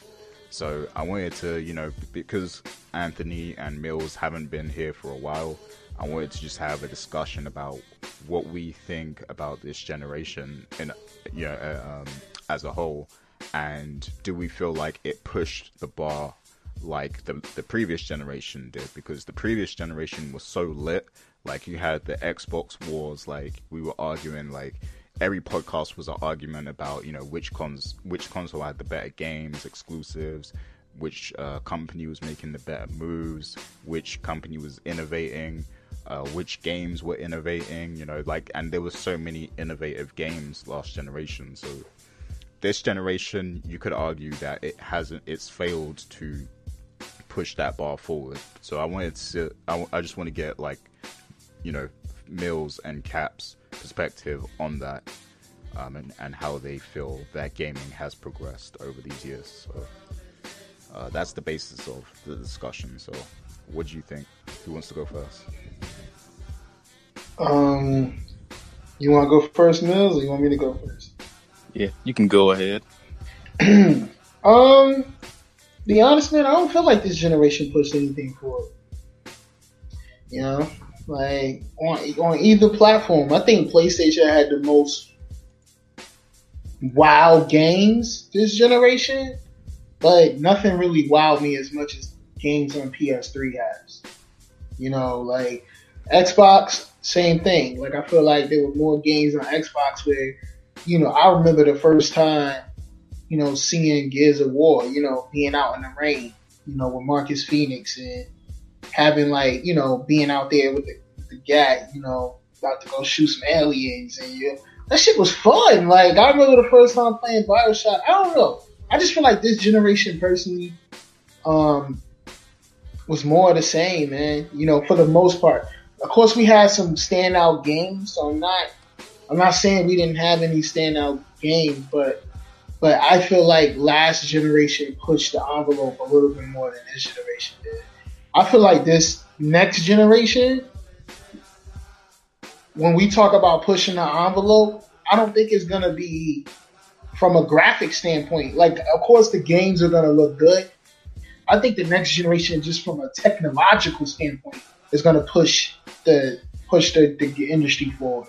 So I wanted to, you know, because Anthony and Mills haven't been here for a while, I wanted to just have a discussion about what we think about this generation in, you know, um, as a whole, and do we feel like it pushed the bar like the the previous generation did? Because the previous generation was so lit. Like, you had the Xbox wars. Like, we were arguing, like, every podcast was an argument about, you know, which cons which console had the better games, exclusives, which uh, company was making the better moves, which company was innovating, uh, which games were innovating, you know, like, and there were so many innovative games last generation. So this generation, you could argue that it hasn't, it's failed to push that bar forward. So I wanted to, I, I just want to get, like, you know, Mills and Cap's perspective on that, um, and, and how they feel that gaming has progressed over these years. So uh, that's the basis of the discussion. So what do you think? Who wants to go first? Um, you want to go first, Mills, or you want me to go first? Yeah, you can go ahead. um, be honest, man, I don't feel like this generation pushed anything forward. You know, like on on either platform. I think PlayStation had the most wild games this generation, but nothing really wowed me as much as games on P S three has. You know, like Xbox, same thing. Like, I feel like there were more games on Xbox where, you know, I remember the first time, you know, seeing Gears of War, you know, being out in the rain, you know, with Marcus Phoenix, and having, like, you know, being out there with the, the guy, you know, about to go shoot some aliens, and you know, that shit was fun. Like, I remember the first time playing BioShock. I don't know. I just feel like this generation personally um, was more of the same, man, you know, for the most part. Of course, we had some standout games, so I'm not... I'm not saying we didn't have any standout games, but but I feel like last generation pushed the envelope a little bit more than this generation did. I feel like this next generation, when we talk about pushing the envelope, I don't think it's going to be from a graphic standpoint. Like, of course, the games are going to look good. I think the next generation, just from a technological standpoint, is going to push the push the, the industry forward.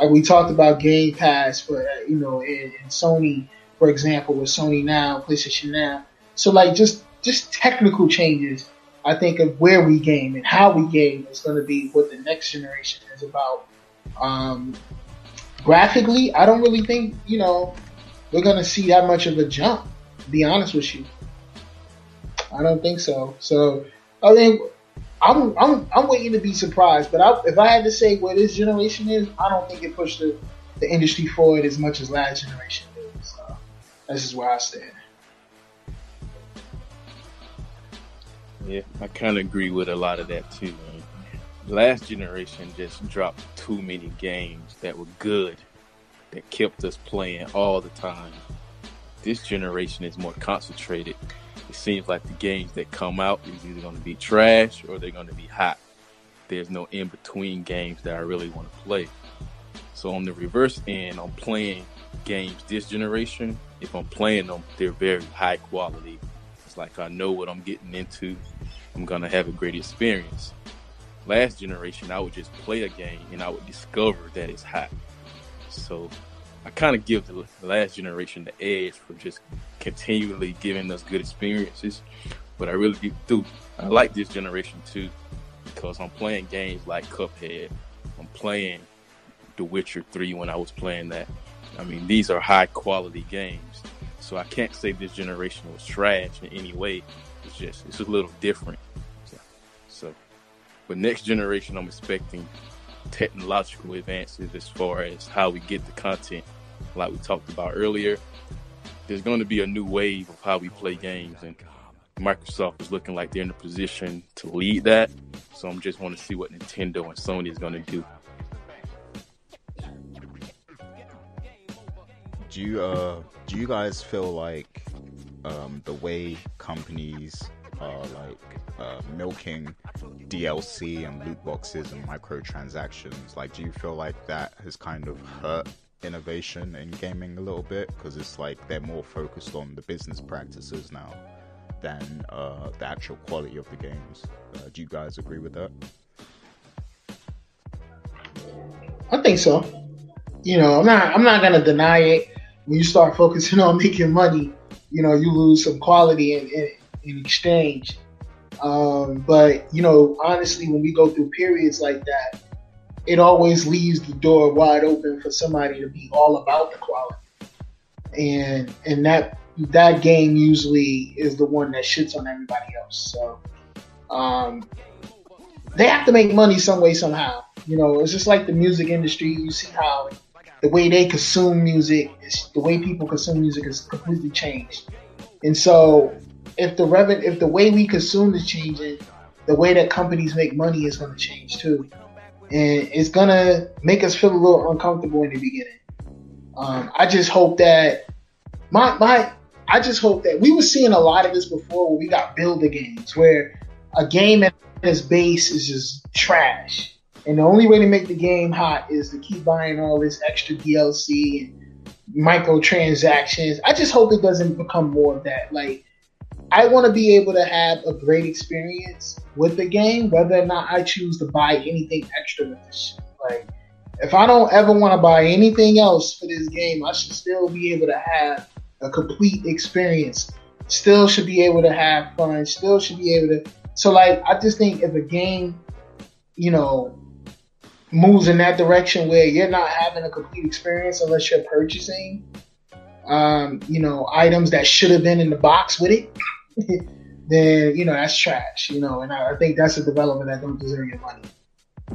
Like, we talked about Game Pass, but, you know, and, and Sony, for example, with Sony Now, PlayStation Now. So, like, just just technical changes, I think, of where we game and how we game is going to be what the next generation is about. Um, graphically, I don't really think, you know, we're going to see that much of a jump, to be honest with you. I don't think so. So I mean, I'm I'm I'm waiting to be surprised. But I, if I had to say where this generation is, I don't think it pushed the, the industry forward as much as last generation did. So that's just where I stand. Yeah, I kind of agree with a lot of that too. Last generation just dropped too many games that were good, that kept us playing all the time. This generation is more concentrated. It seems like the games that come out is either going to be trash or they're going to be hot. There's no in-between games that I really want to play. So on the reverse end, I'm playing games this generation. If I'm playing them, they're very high quality. It's like I know what I'm getting into. I'm going to have a great experience. Last generation, I would just play a game and I would discover that it's hot. So I kind of give the last generation the edge for just continually giving us good experiences. But I really do. I like this generation too, because I'm playing games like Cuphead. I'm playing The Witcher three when I was playing that. I mean, these are high quality games. So I can't say this generation was trash in any way. It's just, it's a little different. So, so but next generation, I'm expecting technological advances as far as how we get the content, like we talked about earlier. There's going to be a new wave of how we play games, and Microsoft is looking like they're in a position to lead that. So I'm just want to see what Nintendo and Sony is going to do. Do you uh do you guys feel like um the way companies are like uh milking D L C and loot boxes and microtransactions, like do you feel like that has kind of hurt innovation in gaming a little bit, because it's like they're more focused on the business practices now than uh the actual quality of the games? Uh, do you guys agree with that? I think so. You know, I'm not I'm not gonna deny it. When you start focusing on making money, you know, you lose some quality in, in, in exchange. Um, but, you know, honestly, when we go through periods like that, it always leaves the door wide open for somebody to be all about the quality. And and that that game usually is the one that shits on everybody else. So um, they have to make money some way, somehow. You know, it's just like the music industry. You see how the way they consume music, the way people consume music is completely changed. And so if the reven- if the way we consume is changing, the way that companies make money is going to change too. And it's going to make us feel a little uncomfortable in the beginning. Um, I just hope that my, my, I just hope that we were seeing a lot of this before when we got builder games, where a game at its base is just trash. And the only way to make the game hot is to keep buying all this extra D L C and microtransactions. I just hope it doesn't become more of that. Like, I want to be able to have a great experience with the game, whether or not I choose to buy anything extra with this shit. Like, if I don't ever want to buy anything else for this game, I should still be able to have a complete experience. Still should be able to have fun. Still should be able to... So, like, I just think if a game, you know, moves in that direction where you're not having a complete experience unless you're purchasing, um, you know, items that should have been in the box with it, then, you know, that's trash, you know, and I, I think that's a development that don't deserve your money.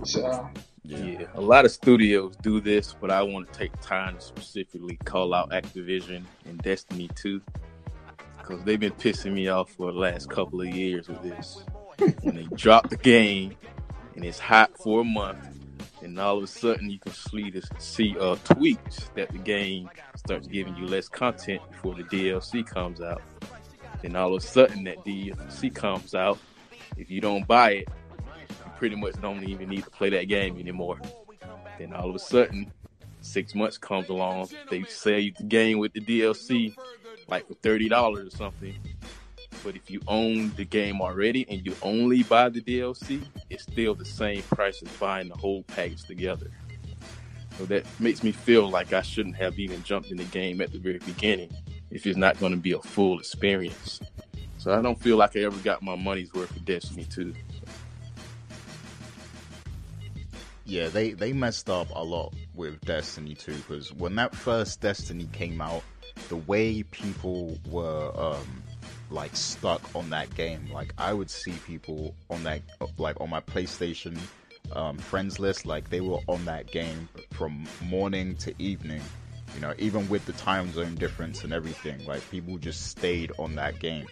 So, yeah. yeah, a lot of studios do this, but I want to take time to specifically call out Activision and Destiny two, because they've been pissing me off for the last couple of years with this. When they drop the game and it's hot for a month, and all of a sudden you can see, this, see uh, tweets that the game starts giving you less content before the D L C comes out. Then all of a sudden that D L C comes out. If you don't buy it, you pretty much don't even need to play that game anymore. Then all of a sudden, six months comes along, they sell you the game with the D L C like for thirty dollars or something. But if you own the game already and you only buy the D L C, it's still the same price as buying the whole package together. So that makes me feel like I shouldn't have even jumped in the game at the very beginning if it's not going to be a full experience. So I don't feel like I ever got my money's worth for Destiny two. Yeah, they, they messed up a lot with Destiny two, because when that first Destiny came out, the way people were... Um, like stuck on that game. Like I would see people on that, like on my PlayStation um, friends list, like they were on that game from morning to evening. You know, even with the time zone difference and everything, like people just stayed on that game.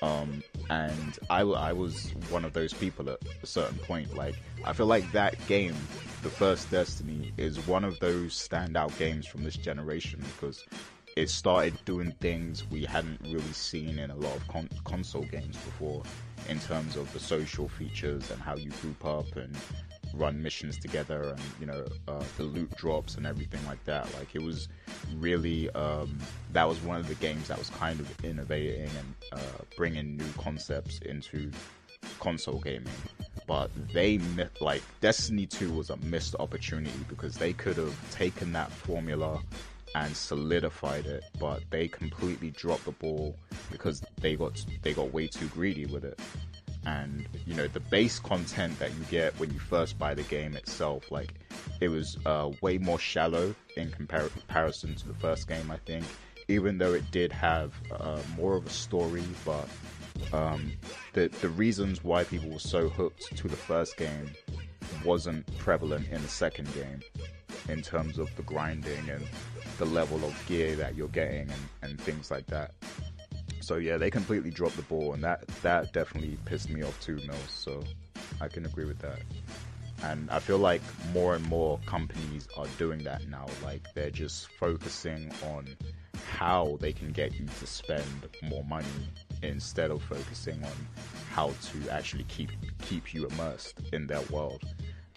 Um, and I, I was one of those people at a certain point. Like I feel like that game, the first Destiny, is one of those standout games from this generation because it started doing things we hadn't really seen in a lot of con- console games before, in terms of the social features and how you group up and run missions together, and you know uh, the loot drops and everything like that. Like it was really um, that was one of the games that was kind of innovating and uh, bringing new concepts into console gaming. But they like Destiny two was a missed opportunity because they could have taken that formula and solidified it, but they completely dropped the ball because they got they got way too greedy with it. And you know, the base content that you get when you first buy the game itself, like it was uh, way more shallow in compar- comparison to the first game, I think, even though it did have uh, more of a story. But um, the the reasons why people were so hooked to the first game wasn't prevalent in the second game in terms of the grinding and the level of gear that you're getting and, and things like that. So yeah, they completely dropped the ball, and that that definitely pissed me off too, Mills. So I can agree with that. And I feel like more and more companies are doing that now. Like they're just focusing on how they can get you to spend more money instead of focusing on how to actually keep keep you immersed in their world.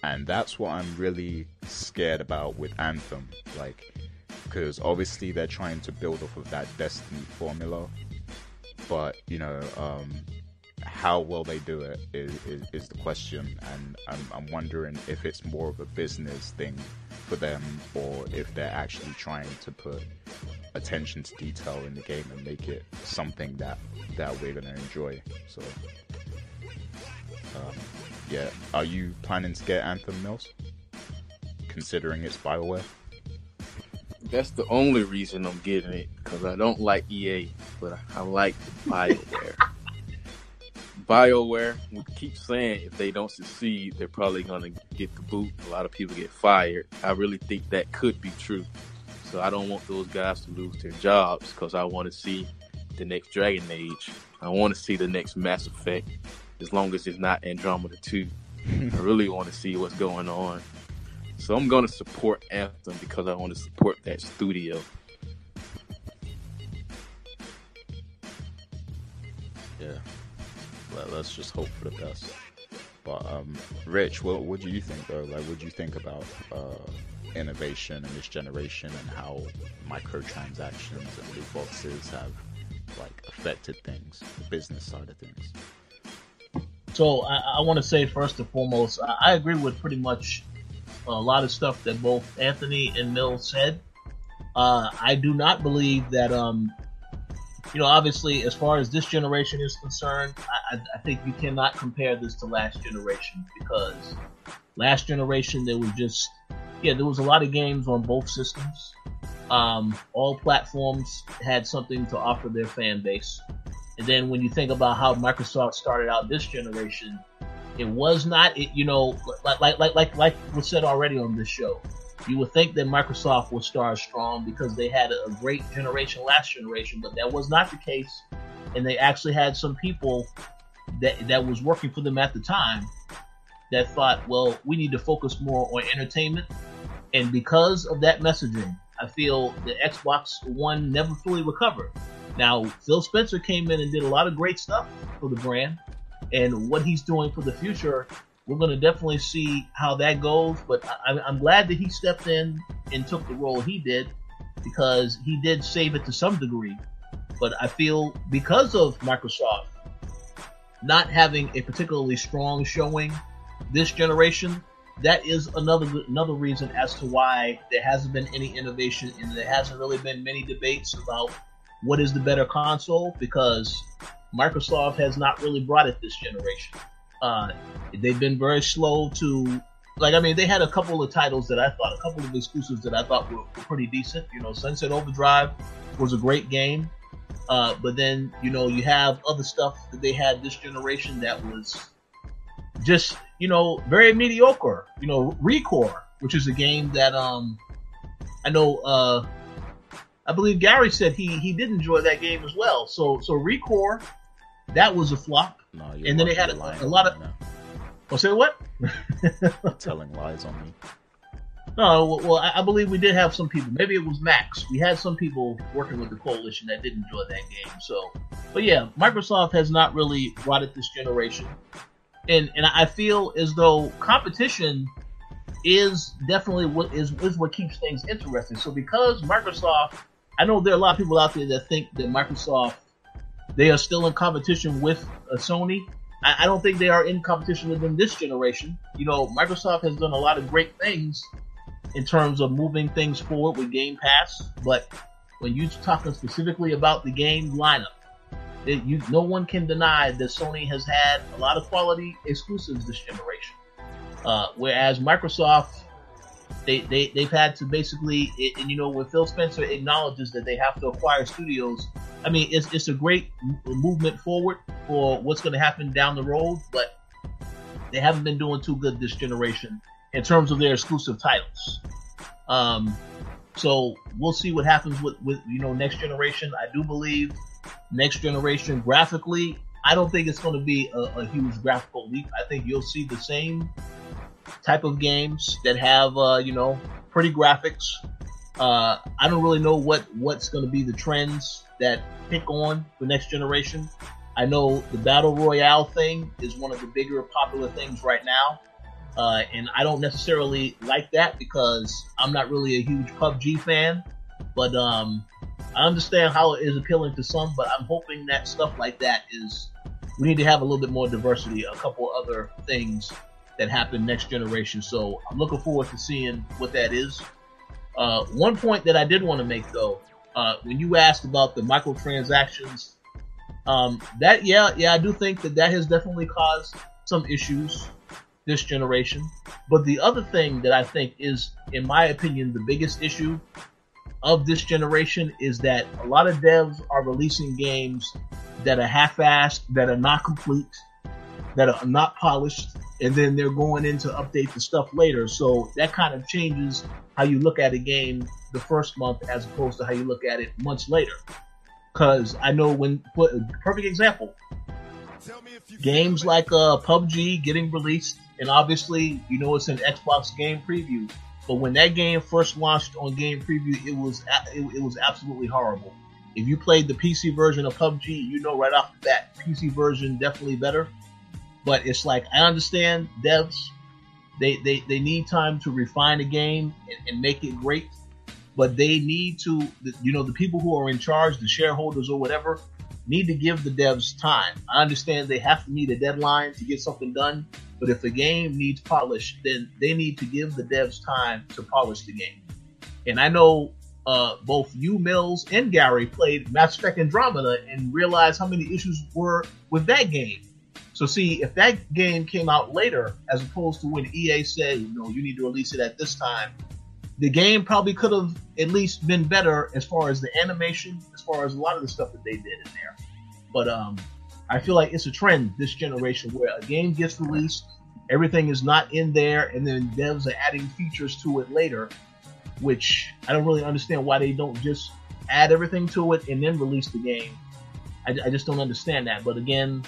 And that's what I'm really scared about with Anthem. Like, because obviously they're trying to build off of that Destiny formula, but you know, um, how will they do it is, is, is the question. And I'm, I'm wondering if it's more of a business thing for them, or if they're actually trying to put attention to detail in the game and make it something that, that we're going to enjoy. So, um, yeah. Are you planning to get Anthem, Mills? Considering it's BioWare? That's the only reason I'm getting it, because I don't like E A, but I like BioWare. BioWare, we keep saying if they don't succeed, they're probably going to get the boot. A lot of people get fired. I really think that could be true. So I don't want those guys to lose their jobs, because I want to see the next Dragon Age. I want to see the next Mass Effect, as long as it's not Andromeda two. I really want to see what's going on. So I'm going to support Anthem because I want to support that studio. Yeah. Well, let's just hope for the best. But, um, Rich, what, what do you think, though? Like, what do you think about uh, innovation in this generation and how microtransactions and loot boxes have, like, affected things, the business side of things? So I, I want to say, first and foremost, I, I agree with pretty much a lot of stuff that both Anthony and Mills said. Uh, I do not believe that, um, you know, obviously, as far as this generation is concerned, I, I, I think you cannot compare this to last generation, because last generation, there was just, yeah, there was a lot of games on both systems. Um, all platforms had something to offer their fan base. And then when you think about how Microsoft started out this generation, it was not, it, you know, like like like like like was said already on this show. You would think that Microsoft would start strong because they had a great generation last generation, but that was not the case. And they actually had some people that that was working for them at the time that thought, well, we need to focus more on entertainment. And because of that messaging, I feel the Xbox One never fully recovered. Now, Phil Spencer came in and did a lot of great stuff for the brand, and what he's doing for the future, we're going to definitely see how that goes. But I, I'm glad that he stepped in and took the role he did, because he did save it to some degree. But I feel because of Microsoft not having a particularly strong showing this generation, that is another another reason as to why there hasn't been any innovation, and there hasn't really been many debates about what is the better console, because Microsoft has not really brought it this generation. Uh, they've been very slow to, like, I mean, they had a couple of titles that I thought, a couple of exclusives that I thought were, were pretty decent. You know, Sunset Overdrive was a great game. Uh, but then, you know, you have other stuff that they had this generation that was just, you know, very mediocre. You know, Recore, which is a game that um, I know, uh, I believe Gary said he he did enjoy that game as well. So so Recore, that was a flop. No, and then they had a, a lot of... Now. Oh, say what? Telling lies on me. No, well, I believe we did have some people. Maybe it was Max. We had some people working with the Coalition that did enjoy that game. So, but yeah, Microsoft has not really rotted this generation, and and I feel as though competition is definitely what is is what keeps things interesting. So because Microsoft, I know there are a lot of people out there that think that Microsoft, they are still in competition with uh, Sony. I, I don't think they are in competition with them this generation. You know, Microsoft has done a lot of great things in terms of moving things forward with Game Pass, but when you're talking specifically about the game lineup, it, you, no one can deny that Sony has had a lot of quality exclusives this generation. Uh, whereas Microsoft, they, they, they've had to basically, it, and you know, when Phil Spencer acknowledges that they have to acquire studios, I mean, it's it's a great movement forward for what's going to happen down the road, but they haven't been doing too good this generation in terms of their exclusive titles. Um, so we'll see what happens with, with, you know, next generation. I do believe next generation graphically, I don't think it's going to be a, a huge graphical leap. I think you'll see the same type of games that have, uh, you know, pretty graphics. Uh, I don't really know what, what's going to be the trends that pick on the next generation. I know the Battle Royale thing is one of the bigger popular things right now. Uh, and I don't necessarily like that because I'm not really a huge P U B G fan, but um, I understand how it is appealing to some, but I'm hoping that stuff like that is, we need to have a little bit more diversity, a couple other things that happen next generation. So I'm looking forward to seeing what that is. Uh, one point that I did want to make though, uh, when you asked about the microtransactions, um, that, yeah, yeah, I do think that that has definitely caused some issues this generation. But the other thing that I think is, in my opinion, the biggest issue of this generation is that a lot of devs are releasing games that are half-assed, that are not complete, that are not polished, and then they're going in to update the stuff later. So that kind of changes how you look at a game the first month as opposed to how you look at it months later. Because I know when, perfect example, games like uh, P U B G getting released, and obviously, you know, it's an Xbox game preview. But when that game first launched on game preview, it was it, it was absolutely horrible. If you played the P C version of P U B G, you know right off the bat, P C version definitely better. But it's like, I understand devs, they they, they need time to refine a game and, and make it great. But they need to, you know, the people who are in charge, the shareholders or whatever, need to give the devs time. I understand they have to need a deadline to get something done, but if the game needs polish, then they need to give the devs time to polish the game. And I know uh, both you, Mills, and Gary played Mass Effect Andromeda and realized how many issues were with that game. So see, if that game came out later, as opposed to when E A said, you know, you need to release it at this time, the game probably could have at least been better as far as the animation, as far as a lot of the stuff that they did in there. But um, I feel like it's a trend this generation where a game gets released, everything is not in there, and then devs are adding features to it later, which I don't really understand why they don't just add everything to it and then release the game. I, I just don't understand that. But again,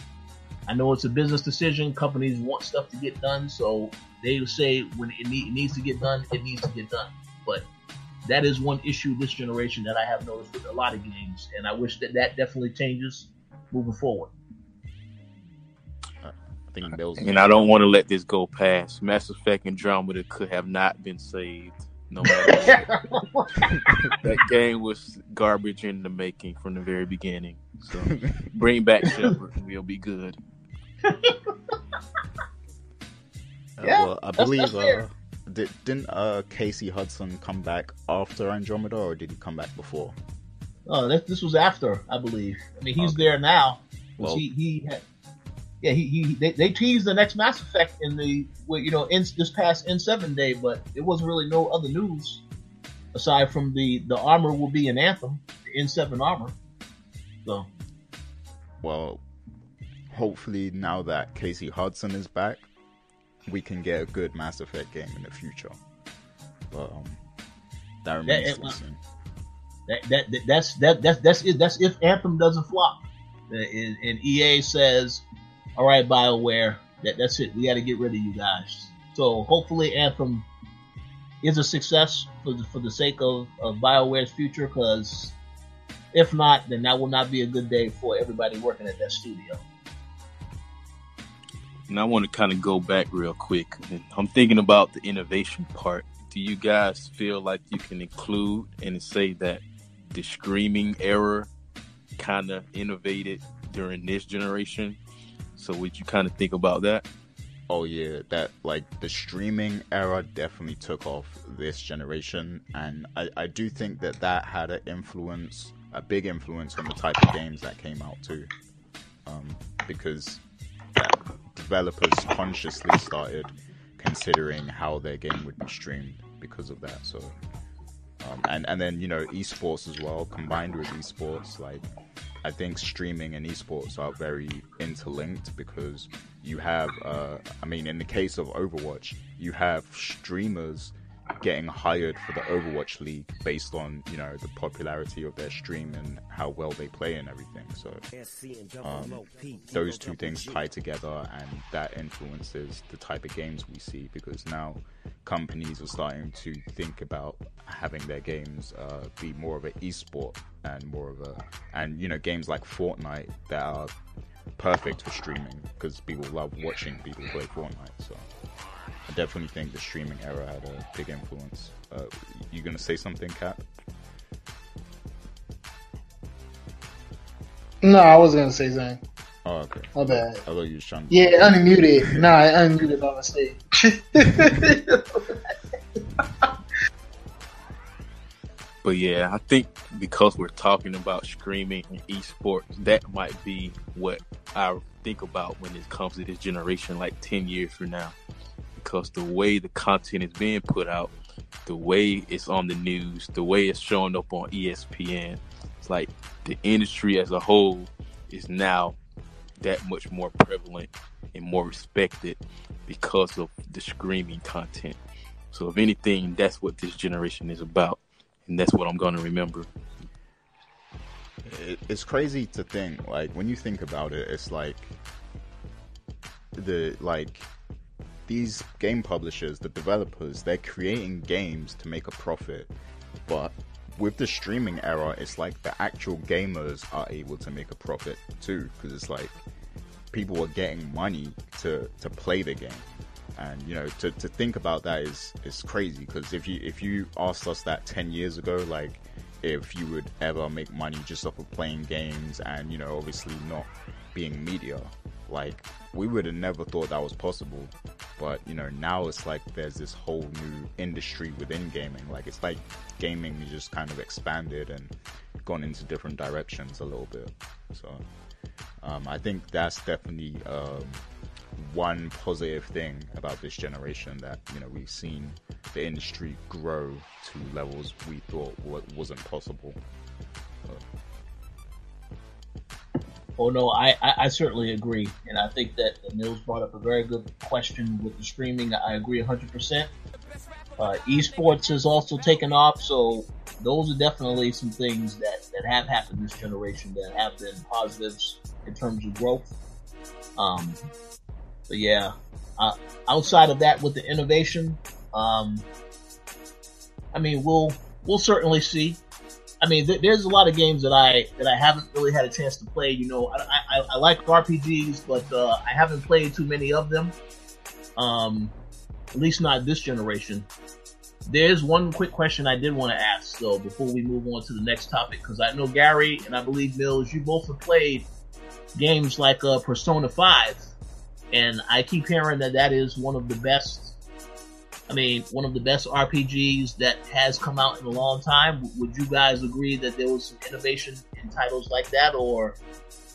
I know it's a business decision. Companies want stuff to get done, so they say when it, need, it needs to get done, it needs to get done. But that is one issue this generation that I have noticed with a lot of games, and I wish that that definitely changes moving forward. I think those and I don't want to let this go past. Mass Effect Andromeda could have not been saved. No matter what. That game was garbage in the making from the very beginning. So bring back Shepard, and we'll be good. Uh, yeah, well, I believe uh, did, didn't uh, Casey Hudson come back after Andromeda, or did he come back before? Oh, this, this was after, I believe. I mean, he's okay. There now. Well, he, he had, yeah, he, he they, they teased the next Mass Effect in the well, you know in, this past N seven day, but there wasn't really no other news aside from the the armor will be an Anthem, the N seven armor. So, well, hopefully now that Casey Hudson is back, we can get a good Mass Effect game in the future. But um, that remains to be seen. That, that, that, that's that, that, that's it. That's if Anthem doesn't flop, and, and E A says, "All right, BioWare, that, that's it. We got to get rid of you guys." So hopefully Anthem is a success for the, for the sake of, of BioWare's future. Because if not, then that will not be a good day for everybody working at that studio. And I want to kind of go back real quick. I'm thinking about the innovation part. Do you guys feel like you can include and say that the streaming era kind of innovated during this generation? So would you kind of think about that? Oh yeah, that like the streaming era definitely took off this generation, and I, I do think that that had an influence, a big influence on the type of games that came out too, um, because yeah, developers consciously started considering how their game would be streamed because of that. So, um, and and then you know esports as well, combined with esports, like I think streaming and esports are very interlinked because you have, uh, I mean, in the case of Overwatch, you have streamers getting hired for the Overwatch League based on, you know, the popularity of their stream and how well they play and everything. So um, those two things tie together, and that influences the type of games we see, because now companies are starting to think about having their games uh, be more of an esport and more of a, and you know, games like Fortnite that are perfect for streaming because people love watching people play Fortnite. So I definitely think the streaming era had a big influence. Uh, you gonna say something, Cap? No, I wasn't gonna say something. Oh, okay. My bad. I thought you were trying to... Yeah, unmuted. No, I unmuted by mistake. But yeah, I think because we're talking about streaming and esports, that might be what I think about when it comes to this generation, like ten years from now. Because the way the content is being put out, the way it's on the news, the way it's showing up on E S P N, it's like the industry as a whole is now that much more prevalent and more respected because of the streaming content. So if anything, that's what this generation is about, and that's what I'm going to remember. It's crazy to think, like, when you think about it, it's like the, like, these game publishers, the developers, they're creating games to make a profit. But with the streaming era, it's like the actual gamers are able to make a profit too, because it's like people are getting money to, to play the game. And, you know, to, to think about that is, is crazy, because if you, if you asked us that ten years ago, like, if you would ever make money just off of playing games and, you know, obviously not being media, like, we would have never thought that was possible. But, you know, now it's like there's this whole new industry within gaming. Like, it's like gaming is just kind of expanded and gone into different directions a little bit. So um, I think that's definitely um, one positive thing about this generation, that, you know, we've seen the industry grow to levels we thought wasn't possible. But, Oh, no, I, I, I certainly agree. And I think that Mills brought up a very good question with the streaming. I agree one hundred percent. Uh, esports has also taken off. So those are definitely some things that, that have happened this generation that have been positives in terms of growth. Um, but, yeah, uh, outside of that with the innovation, um, I mean, we'll we'll certainly see. I mean, th- there's a lot of games that I that I haven't really had a chance to play. You know, I I, I like R P Gs, but uh, I haven't played too many of them. Um, at least not this generation. There's one quick question I did want to ask, though, before we move on to the next topic, because I know Gary and I believe Mills, you both have played games like uh, Persona five, and I keep hearing that that is one of the best. I mean, one of the best R P Gs that has come out in a long time. Would you guys agree that there was some innovation in titles like that, or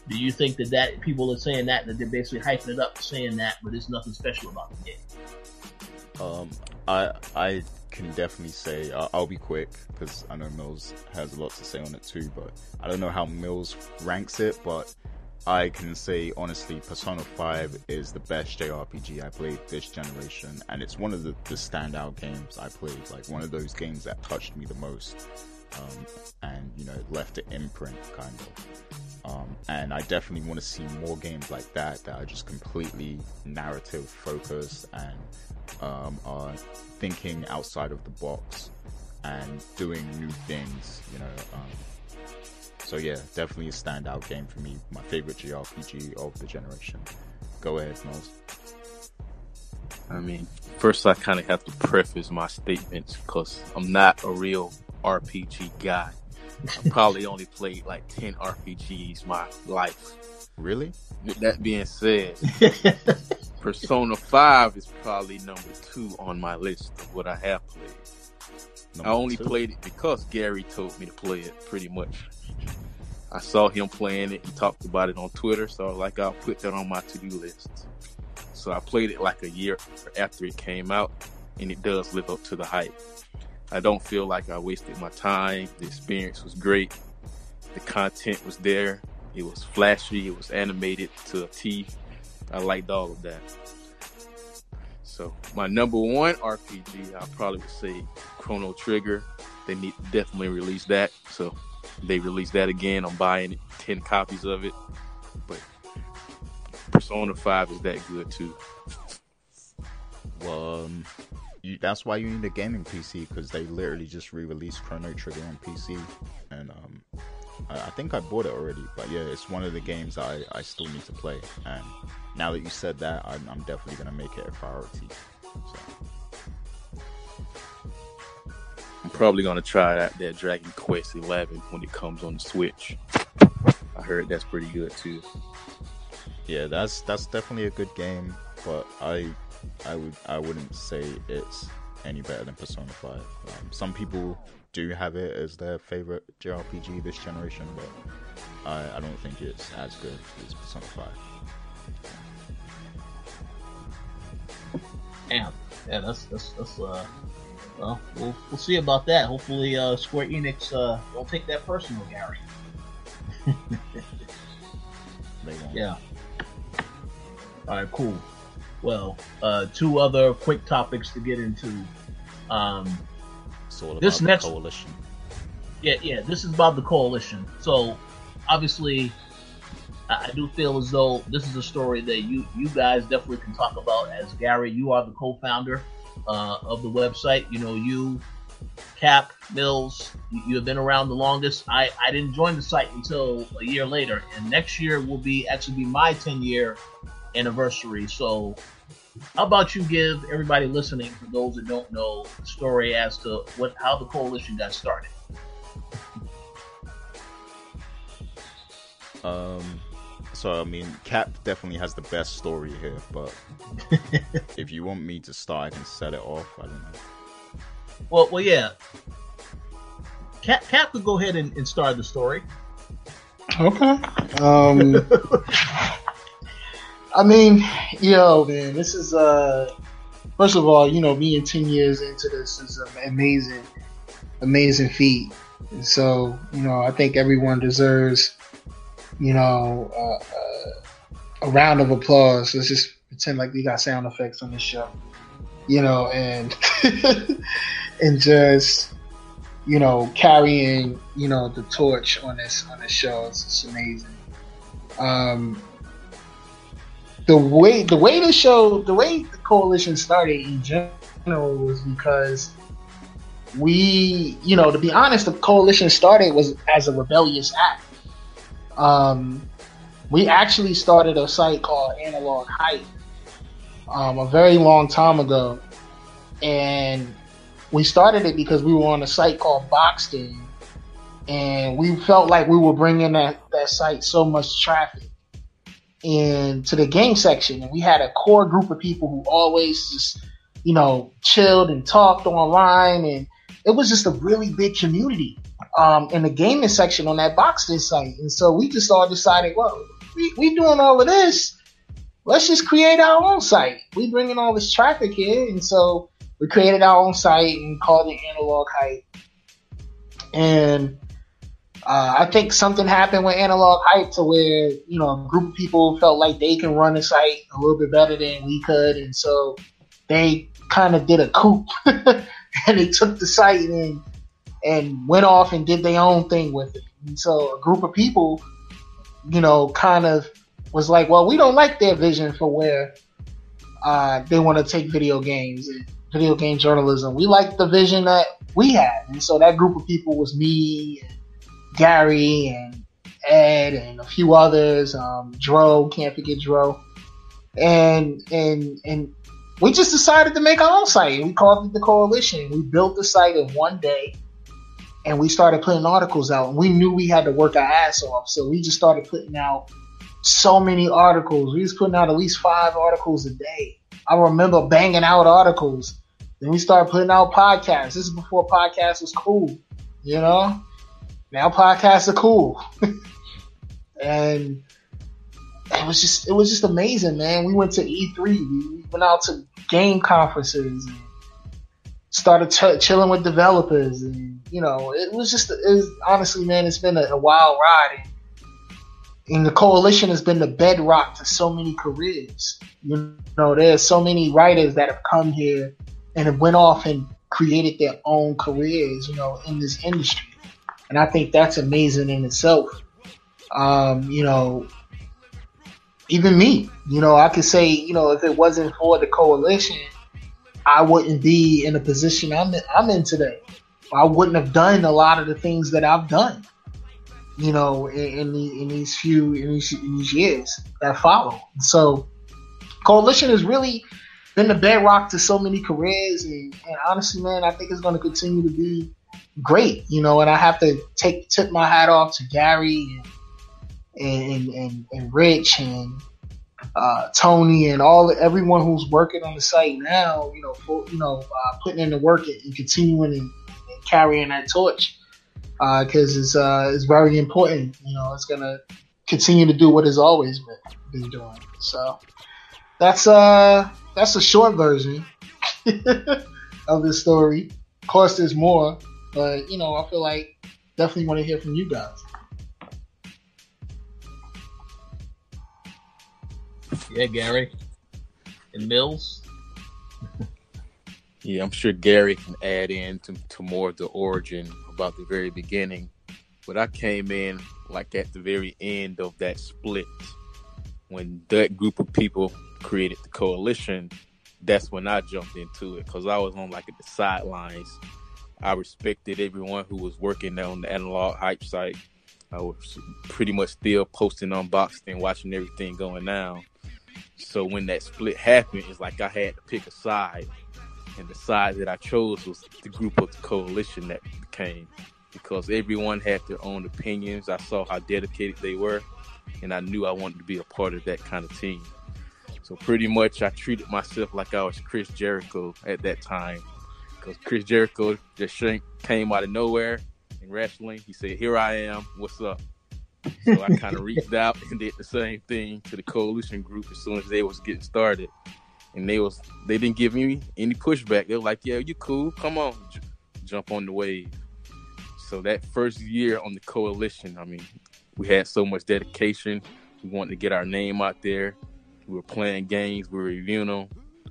do you think that, that people are saying that, that they're basically hyping it up saying that, but there's nothing special about the game? Um, I I can definitely say, uh, I'll be quick because I know Mills has a lot to say on it too, but I don't know how Mills ranks it, but I can say honestly Persona five is the best J R P G I played this generation, and it's one of the, the standout games I played, like one of those games that touched me the most, um, and you know, left an imprint kind of, um, and I definitely want to see more games like that that are just completely narrative focused and um, are thinking outside of the box and doing new things, you know. um, So yeah, definitely a standout game for me. My favorite J R P G of the generation. Go ahead, Knowles. I mean, first I kind of have to preface my statements because I'm not a real R P G guy. I probably only played like ten R P Gs my life. Really? With that being said, Persona five is probably number two on my list of what I have played. Number I only two. played it because Gary told me to play it, pretty much. I saw him playing it. He talked about it on Twitter, so I was like, I'll put that on my to-do list. So I played it like a year after it came out, and it does live up to the hype. I don't feel like I wasted my time. The experience was great. The content was there. It was flashy. It was animated to a T. I liked all of that. So my number one R P G, I probably would say Chrono Trigger. They need to definitely release that. So they released that again. I'm buying ten copies of it. But Persona five is that good too. Well, um, you, that's why you need a gaming P C, because they literally just re-released Chrono Trigger on P C. And um, I, I think I bought it already. But yeah, it's one of the games I, I still need to play. And now that you said that, I'm, I'm definitely going to make it a priority. So. I'm probably going to try out that Dragon Quest eleven when it comes on the Switch. I heard that's pretty good too. Yeah, that's that's definitely a good game, but I I would I wouldn't say it's any better than Persona five. Um, some people do have it as their favorite J R P G this generation, but I, I don't think it's as good as Persona five. Damn, yeah, that's that's that's uh. Well, well, we'll see about that. Hopefully, uh, Square Enix uh, don't take that personal, Gary. Yeah. All right, cool. Well, uh, two other quick topics to get into. Um, it's all about this next the coalition. Yeah, yeah. This is about the coalition. So, obviously, I do feel as though this is a story that you you guys definitely can talk about. As Gary, you are the co-founder Uh, of the website. You know, you, Cap, Mills, you, you have been around the longest. I, I didn't join the site until a year later, and next year will be actually be my ten year anniversary. So how about you give everybody listening, for those that don't know, the story as to what how the coalition got started? Um. So, I mean, Cap definitely has the best story here, but if you want me to start, I can set it off. I don't know. Well, well, yeah. Cap, Cap could go ahead and, and start the story. Okay. Um, I mean, yo, man, this is, uh, first of all, you know, being ten years into this is an amazing, amazing feat. And so, you know, I think everyone deserves, you know, uh, uh, a round of applause. Let's just pretend like we got sound effects on this show, you know, and and just, you know, carrying, you know, the torch on this on this show. It's, it's amazing. Um, the way the way the show, the way the coalition started in general was because we, you know, to be honest, the coalition started was as a rebellious act. Um, we actually started a site called Analog Hype um, a very long time ago, and we started it because we were on a site called Boxden, and we felt like we were bringing that, that site so much traffic into the game section, and we had a core group of people who always just, you know, chilled and talked online, and it was just a really big community Um, in the gaming section on that Boxden site. And so we just all decided, well, we, we doing all of this. Let's just create our own site. We bringing all this traffic in. And so we created our own site and called it Analog Hype. And uh, I think something happened with Analog Hype to where, you know, a group of people felt like they can run the site a little bit better than we could. And so they kind of did a coup and they took the site and and went off and did their own thing with it. And so a group of people, you know, kind of was like, well, we don't like their vision for where uh, they want to take video games and video game journalism. We like the vision that we had. And so that group of people was me and Gary and Ed and a few others. Um, Drew, can't forget Drew. And, and, and we just decided to make our own site. We called it The Coalition. We built the site in one day. And we started putting articles out, and we knew we had to work our ass off. So we just started putting out so many articles. We was putting out at least five articles a day. I remember banging out articles. Then we started putting out podcasts. This is before podcasts was cool, you know? Now podcasts are cool. And it was just, it was just amazing, man. We went to E three. We went out to game conferences and started t- chilling with developers, and you know, it was just, it was, honestly, man, it's been a, a wild ride, and, and the Coalition has been the bedrock to so many careers. You know, there's so many writers that have come here and have went off and created their own careers, you know, in this industry, and I think that's amazing in itself. Um, you know, even me, you know, I could say, you know, if it wasn't for the Coalition, I wouldn't be in the position I'm in, I'm in today. I wouldn't have done a lot of the things that I've done, you know, in, in, the, in these few in these, in these years that follow. So, Coalition has really been the bedrock to so many careers, and, and honestly, man, I think it's going to continue to be great, you know. And I have to take tip my hat off to Gary and and and, and Rich and. Uh, Tony and all everyone who's working on the site now, you know, for, you know, uh, putting in the work and, and continuing and, and carrying that torch, because uh, it's uh, it's very important. You know, it's gonna continue to do what it's always been, been doing. So that's uh that's a short version of this story. Of course, there's more, but you know, I feel like definitely want to hear from you guys. Yeah, Gary and Mills. Yeah, I'm sure Gary can add in to, to more of the origin about the very beginning. But I came in like at the very end of that split. When that group of people created the Coalition, that's when I jumped into it, because I was on like at the sidelines. I respected everyone who was working on the Analog Hype site. I was pretty much still posting on Boxden, watching everything going down. So when that split happened, it's like I had to pick a side. And the side that I chose was the group of the Coalition that came. Because everyone had their own opinions. I saw how dedicated they were. And I knew I wanted to be a part of that kind of team. So pretty much I treated myself like I was Chris Jericho at that time. Because Chris Jericho just came out of nowhere. Wrestling, he said, "Here I am, what's up?" So I kind of reached out and did the same thing to the Coalition group as soon as they was getting started, and they was they didn't give me any pushback. They were like, "Yeah, you cool, come on, j- jump on the wave." So that first year on the Coalition, I mean, we had so much dedication. We wanted to get our name out there. We were playing games, we were reviewing them.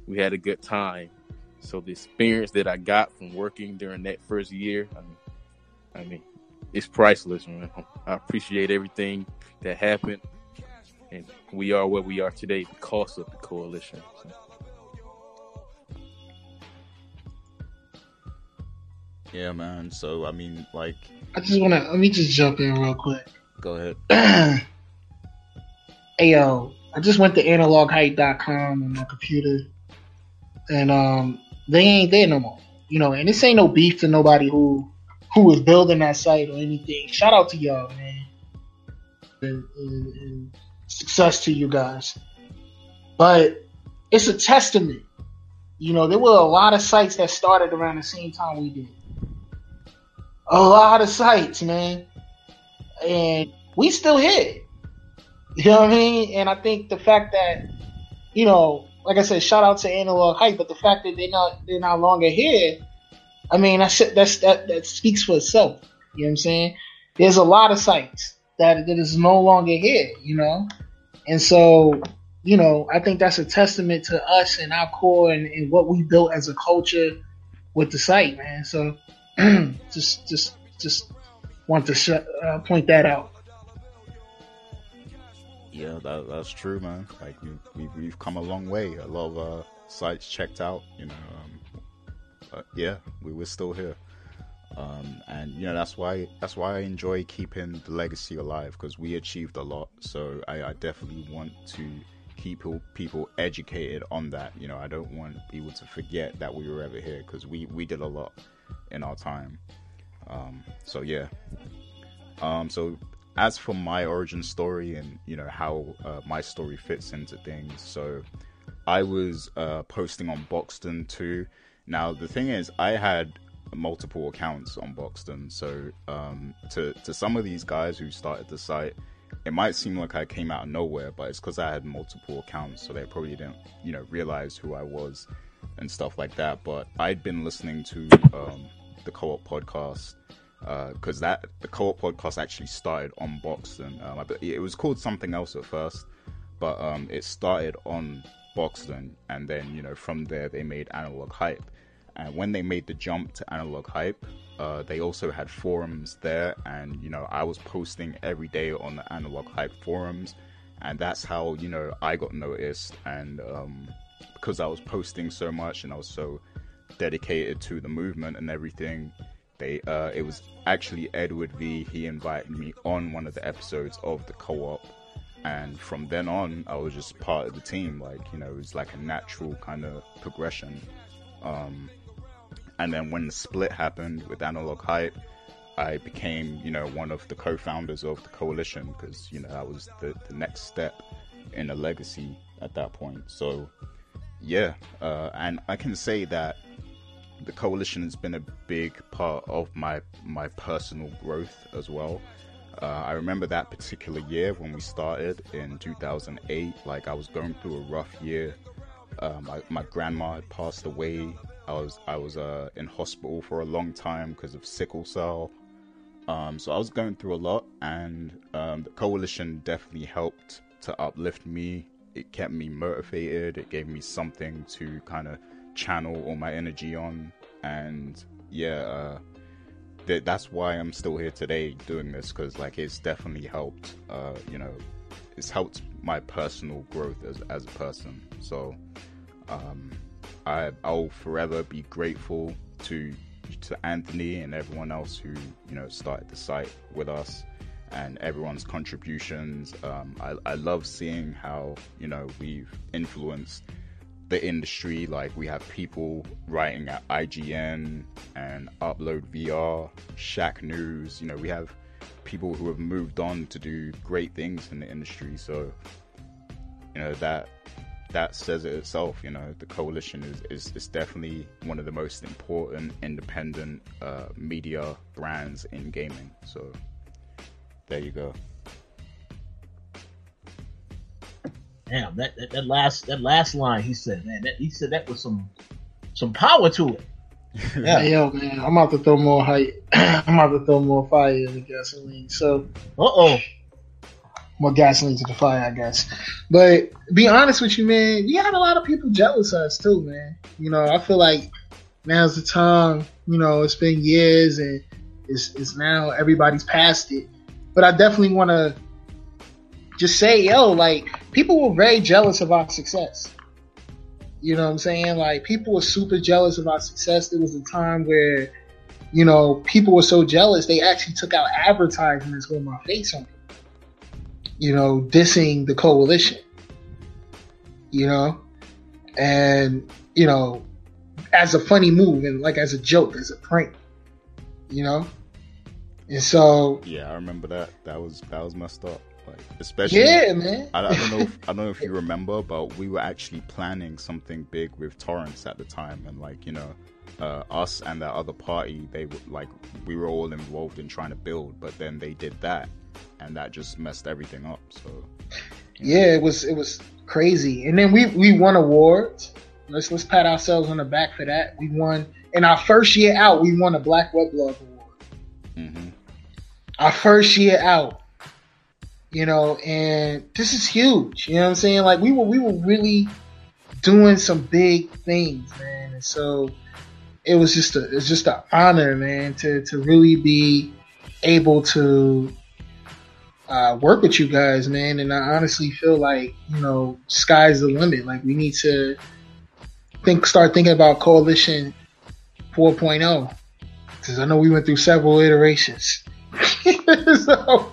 We had a good time. So the experience that I got from working during that first year, I mean, I mean, it's priceless, man. I appreciate everything that happened, and we are where we are today because of the Coalition. So. Yeah, man. So, I mean, like... I just want to... Let me just jump in real quick. Go ahead. Hey, yo. I just went to analog hype dot com on my computer, and um, they ain't there no more. You know, and this ain't no beef to nobody who... who was building that site or anything. Shout out to y'all, man. And, and, and success to you guys. But it's a testament. You know, there were a lot of sites that started around the same time we did. A lot of sites, man. And we still here. You know what I mean? And I think the fact that, you know, like I said, shout out to Analog Hype, but the fact that they're not they're no longer here, I mean, that's, that's, that that speaks for itself. You know what I'm saying? There's a lot of sites that that is no longer here, you know? And so, you know, I think that's a testament to us and our core and, and what we built as a culture with the site, man. So just just just want to sh- uh, point that out. Yeah, that, that's true, man. Like, we, we, we've come a long way. A lot of uh, sites checked out, you know. Um, but yeah, we, we're still here. Um, and, you know, that's why that's why I enjoy keeping the legacy alive, because we achieved a lot. So I, I definitely want to keep people educated on that. You know, I don't want people to forget that we were ever here, because we, we did a lot in our time. Um, so, yeah. Um, so as for my origin story and, you know, how uh, my story fits into things. So I was uh, posting on Boxden too. Now, the thing is, I had multiple accounts on Boxden, so um to to some of these guys who started the site, it might seem like I came out of nowhere, but it's because I had multiple accounts, so they probably didn't, you know, realize who I was and stuff like that. But I'd been listening to um the Co-op podcast, uh because that the Co-op podcast actually started on Boxden. um, it was called something else at first, but um it started on Boxden, and then, you know, from there they made Analog Hype. And when they made the jump to Analog Hype, uh, they also had forums there. And, you know, I was posting every day on the Analog Hype forums. And that's how, you know, I got noticed. And um, because I was posting so much and I was so dedicated to the movement and everything, they uh, it was actually Edward V. He invited me on one of the episodes of the Co-op. And from then on, I was just part of the team. Like, you know, it was like a natural kind of progression. Um... And then when the split happened with Analog Hype, I became, you know, one of the co-founders of the Coalition, because, you know, that was the, the next step in the legacy at that point. So, yeah, uh, and I can say that the Coalition has been a big part of my, my personal growth as well. Uh, I remember that particular year when we started in two thousand eight, like, I was going through a rough year. Uh, my, my grandma had passed away. I was I was uh, in hospital for a long time because of sickle cell. Um, so I was going through a lot, and um, the Coalition definitely helped to uplift me. It kept me motivated. It gave me something to kind of channel all my energy on. And yeah, uh, th- that's why I'm still here today doing this, because, like, it's definitely helped. Uh, you know, it's helped my personal growth as as a person. So. Um, I, I'll forever be grateful to to Anthony and everyone else who, you know, started the site with us, and everyone's contributions. Um, I, I love seeing how, you know, we've influenced the industry. Like, we have people writing at I G N and Upload V R, Shack News. You know, we have people who have moved on to do great things in the industry. So, you know, that. that says it itself. You know, the Coalition is, is, is definitely one of the most important independent uh, media brands in gaming. So there you go. Damn, that, that, that last that last line he said, man, that, he said that was some some power to it. Yeah, yo, man, I'm about to throw more hype. I'm about to throw more fire in the gasoline. So, uh oh. More gasoline to the fire, I guess. But be honest with you, man, we had a lot of people jealous of us too, man. You know, I feel like now's the time. You know, it's been years, and it's it's now everybody's past it. But I definitely want to just say, yo, like, people were very jealous of our success. You know what I'm saying? Like, people were super jealous of our success. There was a time where, you know, people were so jealous they actually took out advertisements with my face on it. You know, dissing the Coalition, you know, and, you know, as a funny move and, like, as a joke, as a prank, you know. And so, yeah, I remember that. That was that was messed up. Like, especially, yeah, man. I, I don't know. If, I don't know if you remember, but we were actually planning something big with Torrance at the time, and, like, you know, uh, us and that other party, they were like, we were all involved in trying to build, but then they did that. And that just messed everything up. So, you know. Yeah, it was it was crazy. And then we we won awards. Let's let's pat ourselves on the back for that. We won in our first year out. We won a Black Weblove Award. Mm-hmm. Our first year out, you know, and this is huge. You know what I'm saying? Like we were we were really doing some big things, man. And so it was just a it's just an honor, man, to to really be able to uh, work with you guys, man. And I honestly feel like, you know, sky's the limit. Like we need to. Think, start thinking about Coalition four point oh, because I know we went through several iterations. so, oh,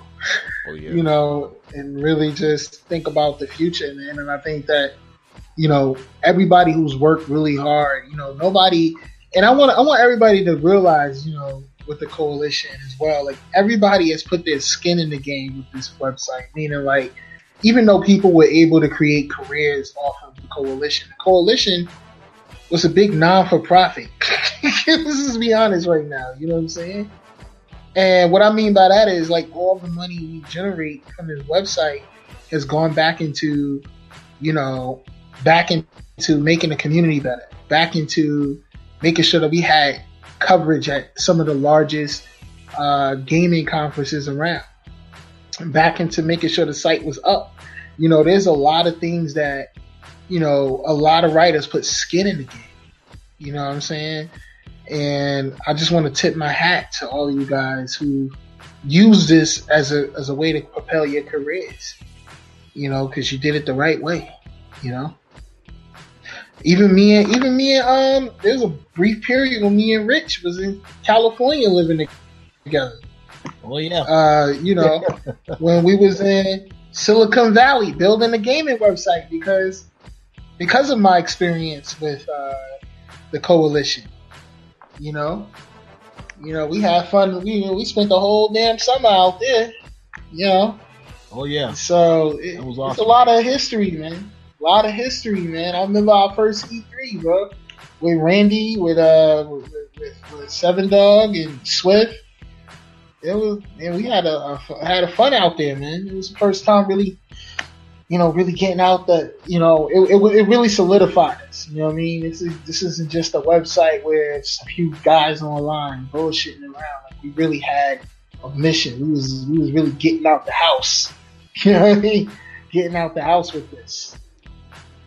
yeah. You know, and really just think about the future, man. And I think that, you know, everybody who's worked really hard, you know, nobody, and I want I want everybody to realize, you know, with the Coalition as well, like everybody has put their skin in the game with this website, meaning like, even though people were able to create careers off of the Coalition, the Coalition was a big non-for-profit. Let's just be honest right now. You know what I'm saying? And what I mean by that is like all the money we generate from this website has gone back into, you know, back into making the community better, back into making sure that we had coverage at some of the largest uh, gaming conferences around, back into making sure the site was up. You know, there's a lot of things that, you know, a lot of writers put skin in the game. You know what I'm saying? And I just want to tip my hat to all you guys who use this as a as a way to propel your careers. You know, because you did it the right way. You know, even me and even me and um, there's a brief period when me and Rich was in California living together. Oh yeah. Uh, you know, when we was in Silicon Valley building a gaming website because because of my experience with uh, the Coalition. You know? You know, we had fun, we we spent the whole damn summer out there, you know. Oh yeah. So it, that was awesome. It's a lot of history, man. A lot of history, man. I remember our first E three, bro. With Randy, with uh with, with, with Seven Dog and Swift. It was, and we had a, a had a fun out there, man. It was the first time really, you know, really getting out the, you know, it it, it really solidified us. You know what I mean? This is this isn't just a website where it's a few guys online bullshitting around. Like we really had a mission. We was we was really getting out the house. You know what I mean? Getting out the house with this.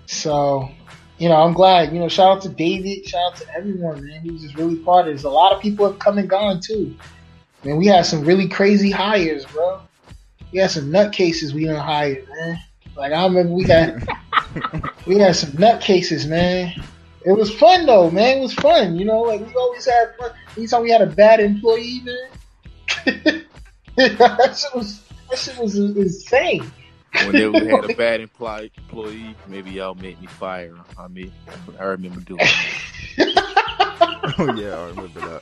So, you know, I'm glad. You know, shout out to David. Shout out to everyone, man. He was just really part of this. A lot of people have come and gone too. Man, we had some really crazy hires, bro. We had some nutcases we done hired, man. Like, I remember we had, we had some nutcases, man. It was fun, though, man. It was fun, you know? Like, we always had fun. Anytime we had a bad employee, man. that shit was, that shit was insane. Whenever we had a bad employee, maybe y'all made me fire. I mean, I remember doing that. Oh, yeah, I remember that.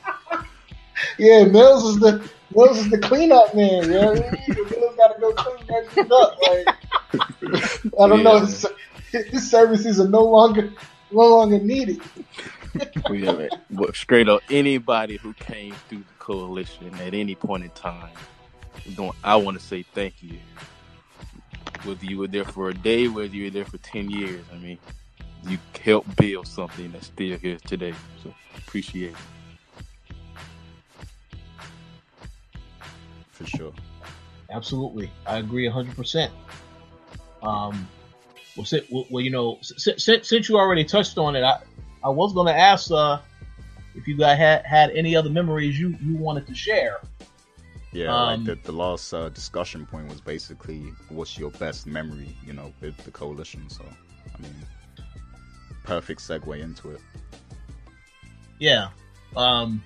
Yeah, Mills is the Mills is the cleanup man. You know what I mean? Mills got to go clean that shit up. Like, I don't yeah. know. His, his services are no longer no longer needed. Yeah, man. But straight up, anybody who came through the Coalition at any point in time, I want to say thank you. Whether you were there for a day, whether you were there for ten years, I mean, you helped build something that's still here today. So appreciate it. For sure. Absolutely. I agree one hundred percent. Um, well, sit, well, well, you know, since, since you already touched on it, I, I was going to ask uh, if you guys had, had any other memories you, you wanted to share. Yeah, um, like the, the last uh, discussion point was basically what's your best memory, you know, with the Coalition. So, I mean, perfect segue into it. Yeah. Um...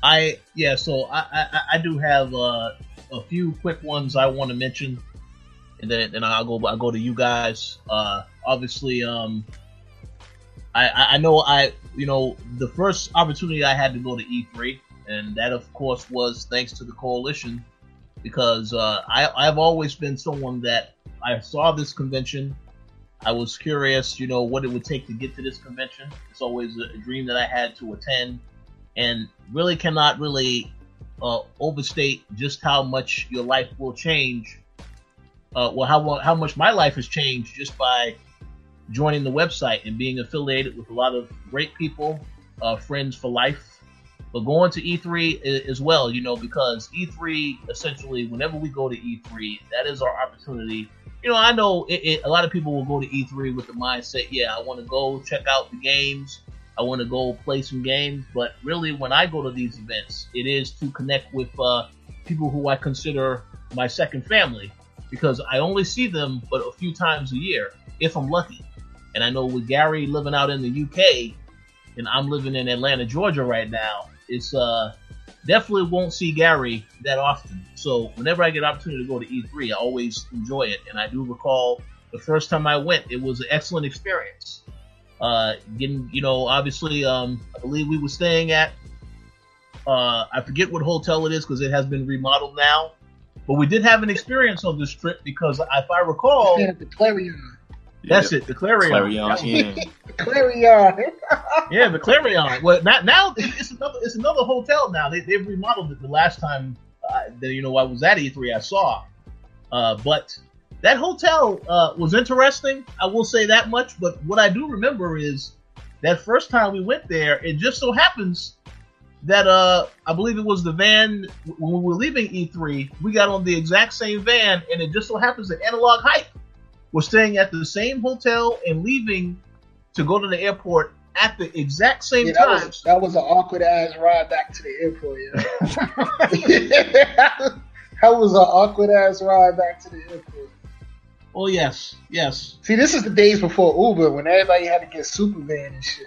I yeah, so I, I, I do have uh, a few quick ones I want to mention, and then and I'll go I go to you guys. Uh, obviously, um, I I know I you know the first opportunity I had to go to E three, and that of course was thanks to the Coalition, because uh, I I've always been someone that I saw this convention, I was curious, you know, what it would take to get to this convention. It's always a dream that I had to attend. And really cannot really uh, overstate just how much your life will change uh, well, how how much my life has changed just by joining the website and being affiliated with a lot of great people, uh, friends for life. But going to E three as well, you know, because E three, essentially, whenever we go to E three, that is our opportunity. You know, I know it, it, a lot of people will go to E three with the mindset, yeah, I want to go check out the games. I want to go play some games. But really, when I go to these events, it is to connect with uh, people who I consider my second family, because I only see them but a few times a year, if I'm lucky. And I know with Gary living out in the U K, and I'm living in Atlanta, Georgia right now, it's uh, definitely won't see Gary that often. So whenever I get an opportunity to go to E three, I always enjoy it. And I do recall the first time I went, it was an excellent experience. Uh, getting, you know, obviously, um, I believe we were staying at, uh, I forget what hotel it is because it has been remodeled now. But we did have an experience on this trip because if I recall... the Clarion. That's yep. it, the Clarion. Clarion, yeah. Clarion. yeah, the Clarion. Well, not, now it's another, it's another hotel now. They, they've remodeled it. The last time, uh, that, you know, I was at E three, I saw. Uh, but that hotel uh, was interesting. I will say that much. But what I do remember is that first time we went there, it just so happens that uh, I believe it was the van, when we were leaving E three, we got on the exact same van, and it just so happens that Analog Hype was staying at the same hotel and leaving to go to the airport at the exact same yeah, that time. Was, that was an awkward-ass ride back to the airport. Yeah. That was an awkward-ass ride back to the airport. Oh, yes. Yes. See, this is the days before Uber, when everybody had to get Supervan and shit.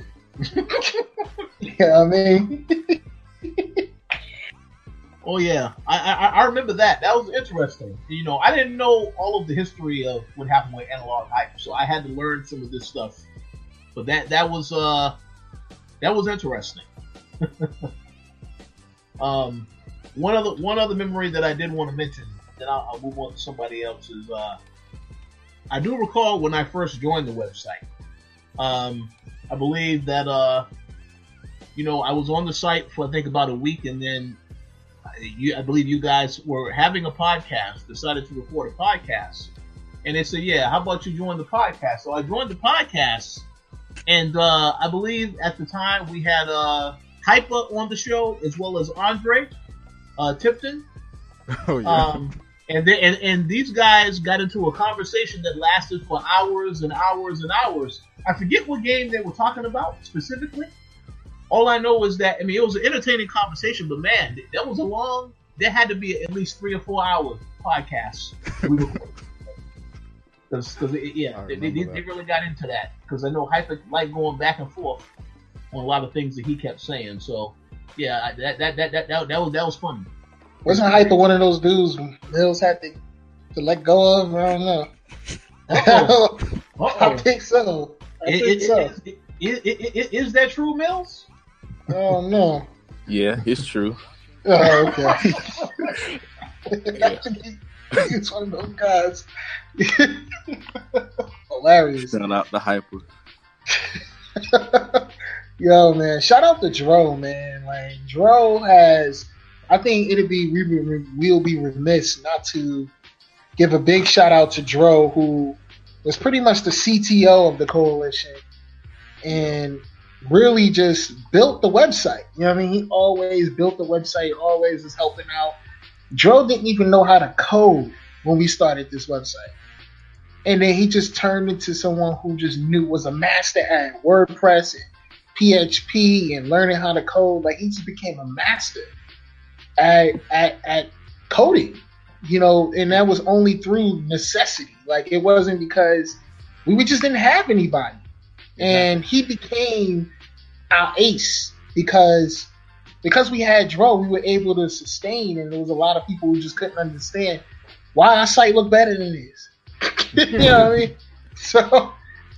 You know what I mean? Oh, yeah. I, I I remember that. That was interesting. You know, I didn't know all of the history of what happened with Analog Hype, so I had to learn some of this stuff. But that, that was uh that was interesting. um, one other one other memory that I did want to mention, then I'll, I'll move on to somebody else, is uh, I do recall when I first joined the website. Um, I believe that uh, you know, I was on the site for I think about a week, and then. You, I believe you guys were having a podcast, decided to record a podcast, and they said, yeah, how about you join the podcast? So I joined the podcast, and uh, I believe at the time we had uh, Hypa on the show, as well as Andre uh, Tipton. Oh, yeah. Um, and, they, and, and these guys got into a conversation that lasted for hours and hours and hours. I forget what game they were talking about specifically. All I know is that, I mean, it was an entertaining conversation, but man, that was a long, there had to be at least three or four hours podcast. We Cause, cause it, yeah, they, they, they really got into that. Because I know Hyper liked going back and forth on a lot of things that he kept saying. So, yeah, that that that that that, that was that was funny. Wasn't Hyper one of those dudes Mills had to, to let go of? I don't know. Uh-oh. Uh-oh. I think so. I think it, it, so. It, it, it, it, it, is that true, Mills? Oh no! Yeah, it's true. Oh, okay. Yeah. It's one of those guys. Hilarious. Shout out the Hyper. Yo, man! Shout out to Dro, man. Like Dro has, I think it'd be we we'll be remiss not to give a big shout out to Dro, who was pretty much the C T O of the Coalition, and really just built the website. You know what I mean? He always built the website, always is helping out. Dro didn't even know how to code when we started this website. And then he just turned into someone who just knew was a master at WordPress and P H P and learning how to code. Like, he just became a master at, at, at coding, you know, and that was only through necessity. Like, it wasn't because we just didn't have anybody. And he became our ace because because we had Dro, we were able to sustain, and there was a lot of people who just couldn't understand why our site looked better than this. You know what I mean? So,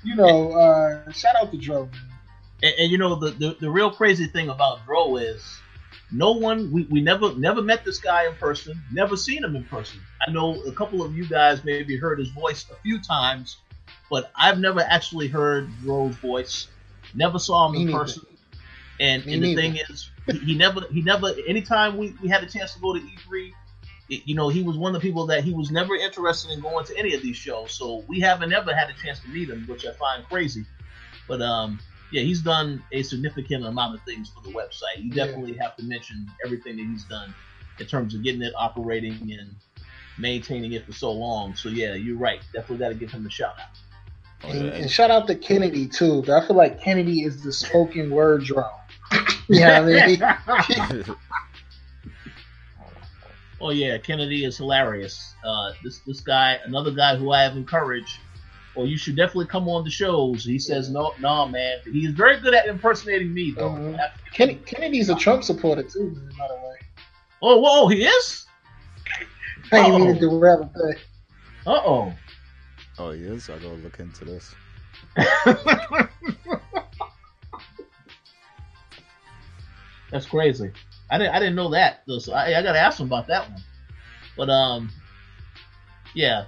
you know, uh, shout out to Dro. And, and you know, the, the, the real crazy thing about Dro is no one, we, we never never met this guy in person, never seen him in person. I know a couple of you guys maybe heard his voice a few times, but I've never actually heard Dro's voice, never saw him in person. And, and the thing is, he, he never, he never. Anytime we, we had a chance to go to E three, it, you know, he was one of the people that he was never interested in going to any of these shows. So we haven't ever had a chance to meet him, which I find crazy. But um, yeah, he's done a significant amount of things for the website. You definitely yeah. have to mention everything that he's done in terms of getting it operating and maintaining it for so long. So yeah, you're right. Definitely got to give him a shout out. And, and shout out to Kennedy too. But I feel like Kennedy is the spoken word drone. Yeah. You know I mean? Oh yeah, Kennedy is hilarious. Uh, this this guy, another guy who I have encouraged. Or you should definitely come on the shows. He says no, no, man. But he is very good at impersonating me though. Mm-hmm. Ken- Kennedy's a Trump supporter too, by the way. Oh, whoa, he is. I didn't mean to derail it. Uh oh. Oh, he is? I gotta look into this. That's crazy. I didn't. I didn't know that. Though, so I, I gotta ask him about that one. But um, yeah,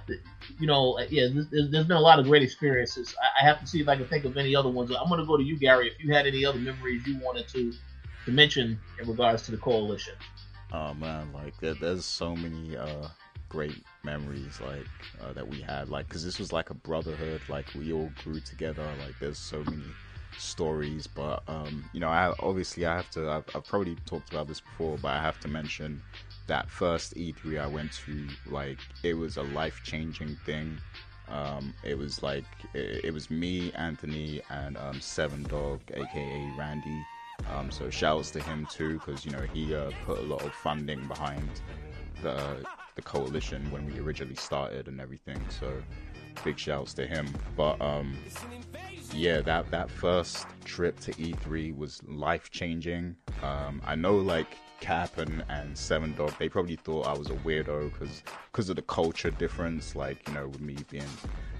you know, yeah. There's, there's been a lot of great experiences. I, I have to see if I can think of any other ones. I'm gonna go to you, Gary. If you had any other memories you wanted to to mention in regards to the Coalition. Oh man, like there, there's so many. Uh... great memories like uh, that we had, like, because this was like a brotherhood, like we all grew together, like there's so many stories. But um you know, I obviously I have to I've, I've probably talked about this before, but I have to mention that first E three I went to, like it was a life-changing thing. Um it was like it, it was me, Anthony, and um Seven Dog, aka Randy. Um so shouts to him too, because you know he uh, put a lot of funding behind the uh, the Coalition when we originally started and everything, so big shouts to him. But um yeah, that that first trip to E three was life-changing. um I know like Cap and and Seven Dog, they probably thought I was a weirdo because because of the culture difference, like you know, with me being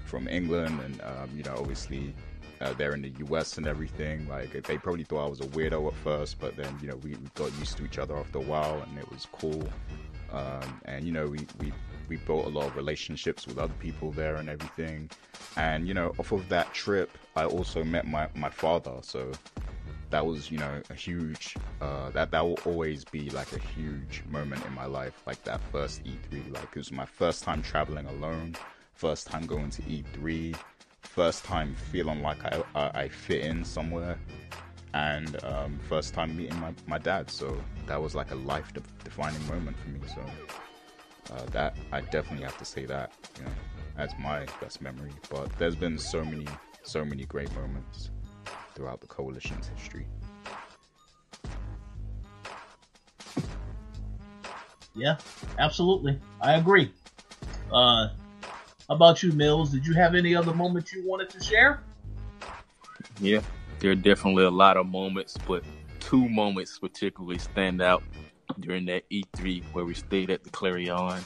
from England and um you know obviously Uh, they're in the U S and everything, like they probably thought I was a weirdo at first, but then you know we, we got used to each other after a while and it was cool. Um, and you know we, we we built a lot of relationships with other people there and everything. And you know, off of that trip I also met my, my father, so that was you know a huge uh, that that will always be like a huge moment in my life, like that first E three. Like it was my first time traveling alone, first time going to E three, first time feeling like I, I, I fit in somewhere, and um, first time meeting my, my dad. So that was like a life de- defining moment for me. So uh, that I definitely have to say that, you know, as my best memory. But there's been so many, so many great moments throughout the Coalition's history. Yeah, absolutely. I agree. Uh, How about you, Mills? Did you have any other moments you wanted to share? Yeah, there are definitely a lot of moments, but two moments particularly stand out during that E three where we stayed at the Clarion.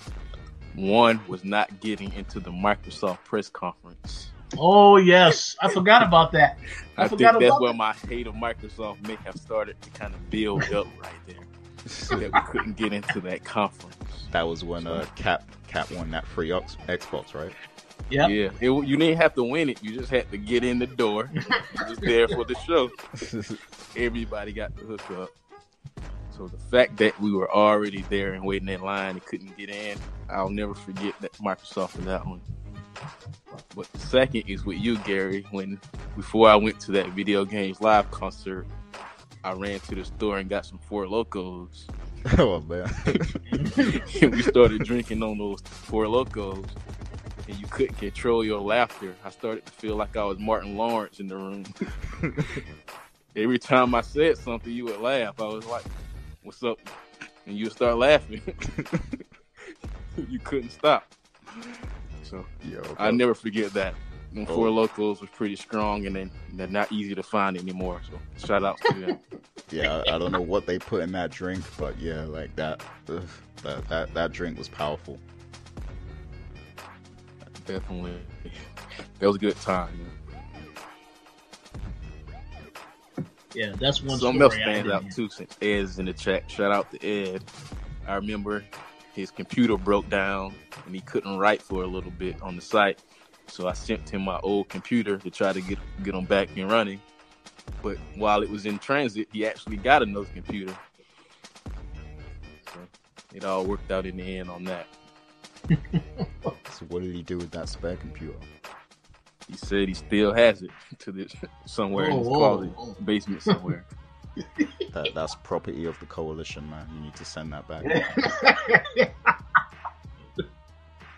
One was not getting into the Microsoft press conference. Oh, yes. I forgot about that. I, I forgot think that's where that. my hate of Microsoft may have started to kind of build up right there. So that we couldn't get into that conference. That was when uh, Cap Cap won that free Ox- Xbox, right? Yep. Yeah. Yeah. You didn't have to win it. You just had to get in the door. You was there for the show. Everybody got the hook up. So the fact that we were already there and waiting in line and couldn't get in, I'll never forget that Microsoft for that one. But the second is with you, Gary. When before I went to that Video Games Live concert, I ran to the store and got some Four Locos. Oh, man. And we started drinking on those Four Locos, and you couldn't control your laughter. I started to feel like I was Martin Lawrence in the room. Every time I said something, you would laugh. I was like, what's up? And you would start laughing. You couldn't stop. So Yo, okay. I'll never forget that. Them Four Locos was pretty strong, and then they're not easy to find anymore. So shout out to them. Yeah, I, I don't know what they put in that drink, but yeah, like that, ugh, that, that, that drink was powerful. Definitely, that was a good time. Yeah, that's one. Something else stands out too, since Ed's in the chat. Shout out to Ed. I remember his computer broke down, and he couldn't write for a little bit on the site. So I sent him my old computer to try to get get him back and running. But while it was in transit, he actually got another computer. So it all worked out in the end on that. So what did he do with that spare computer? He said he still has it to this somewhere whoa, in his whoa, closet, whoa. basement somewhere. that, that's property of the Coalition, man. You need to send that back.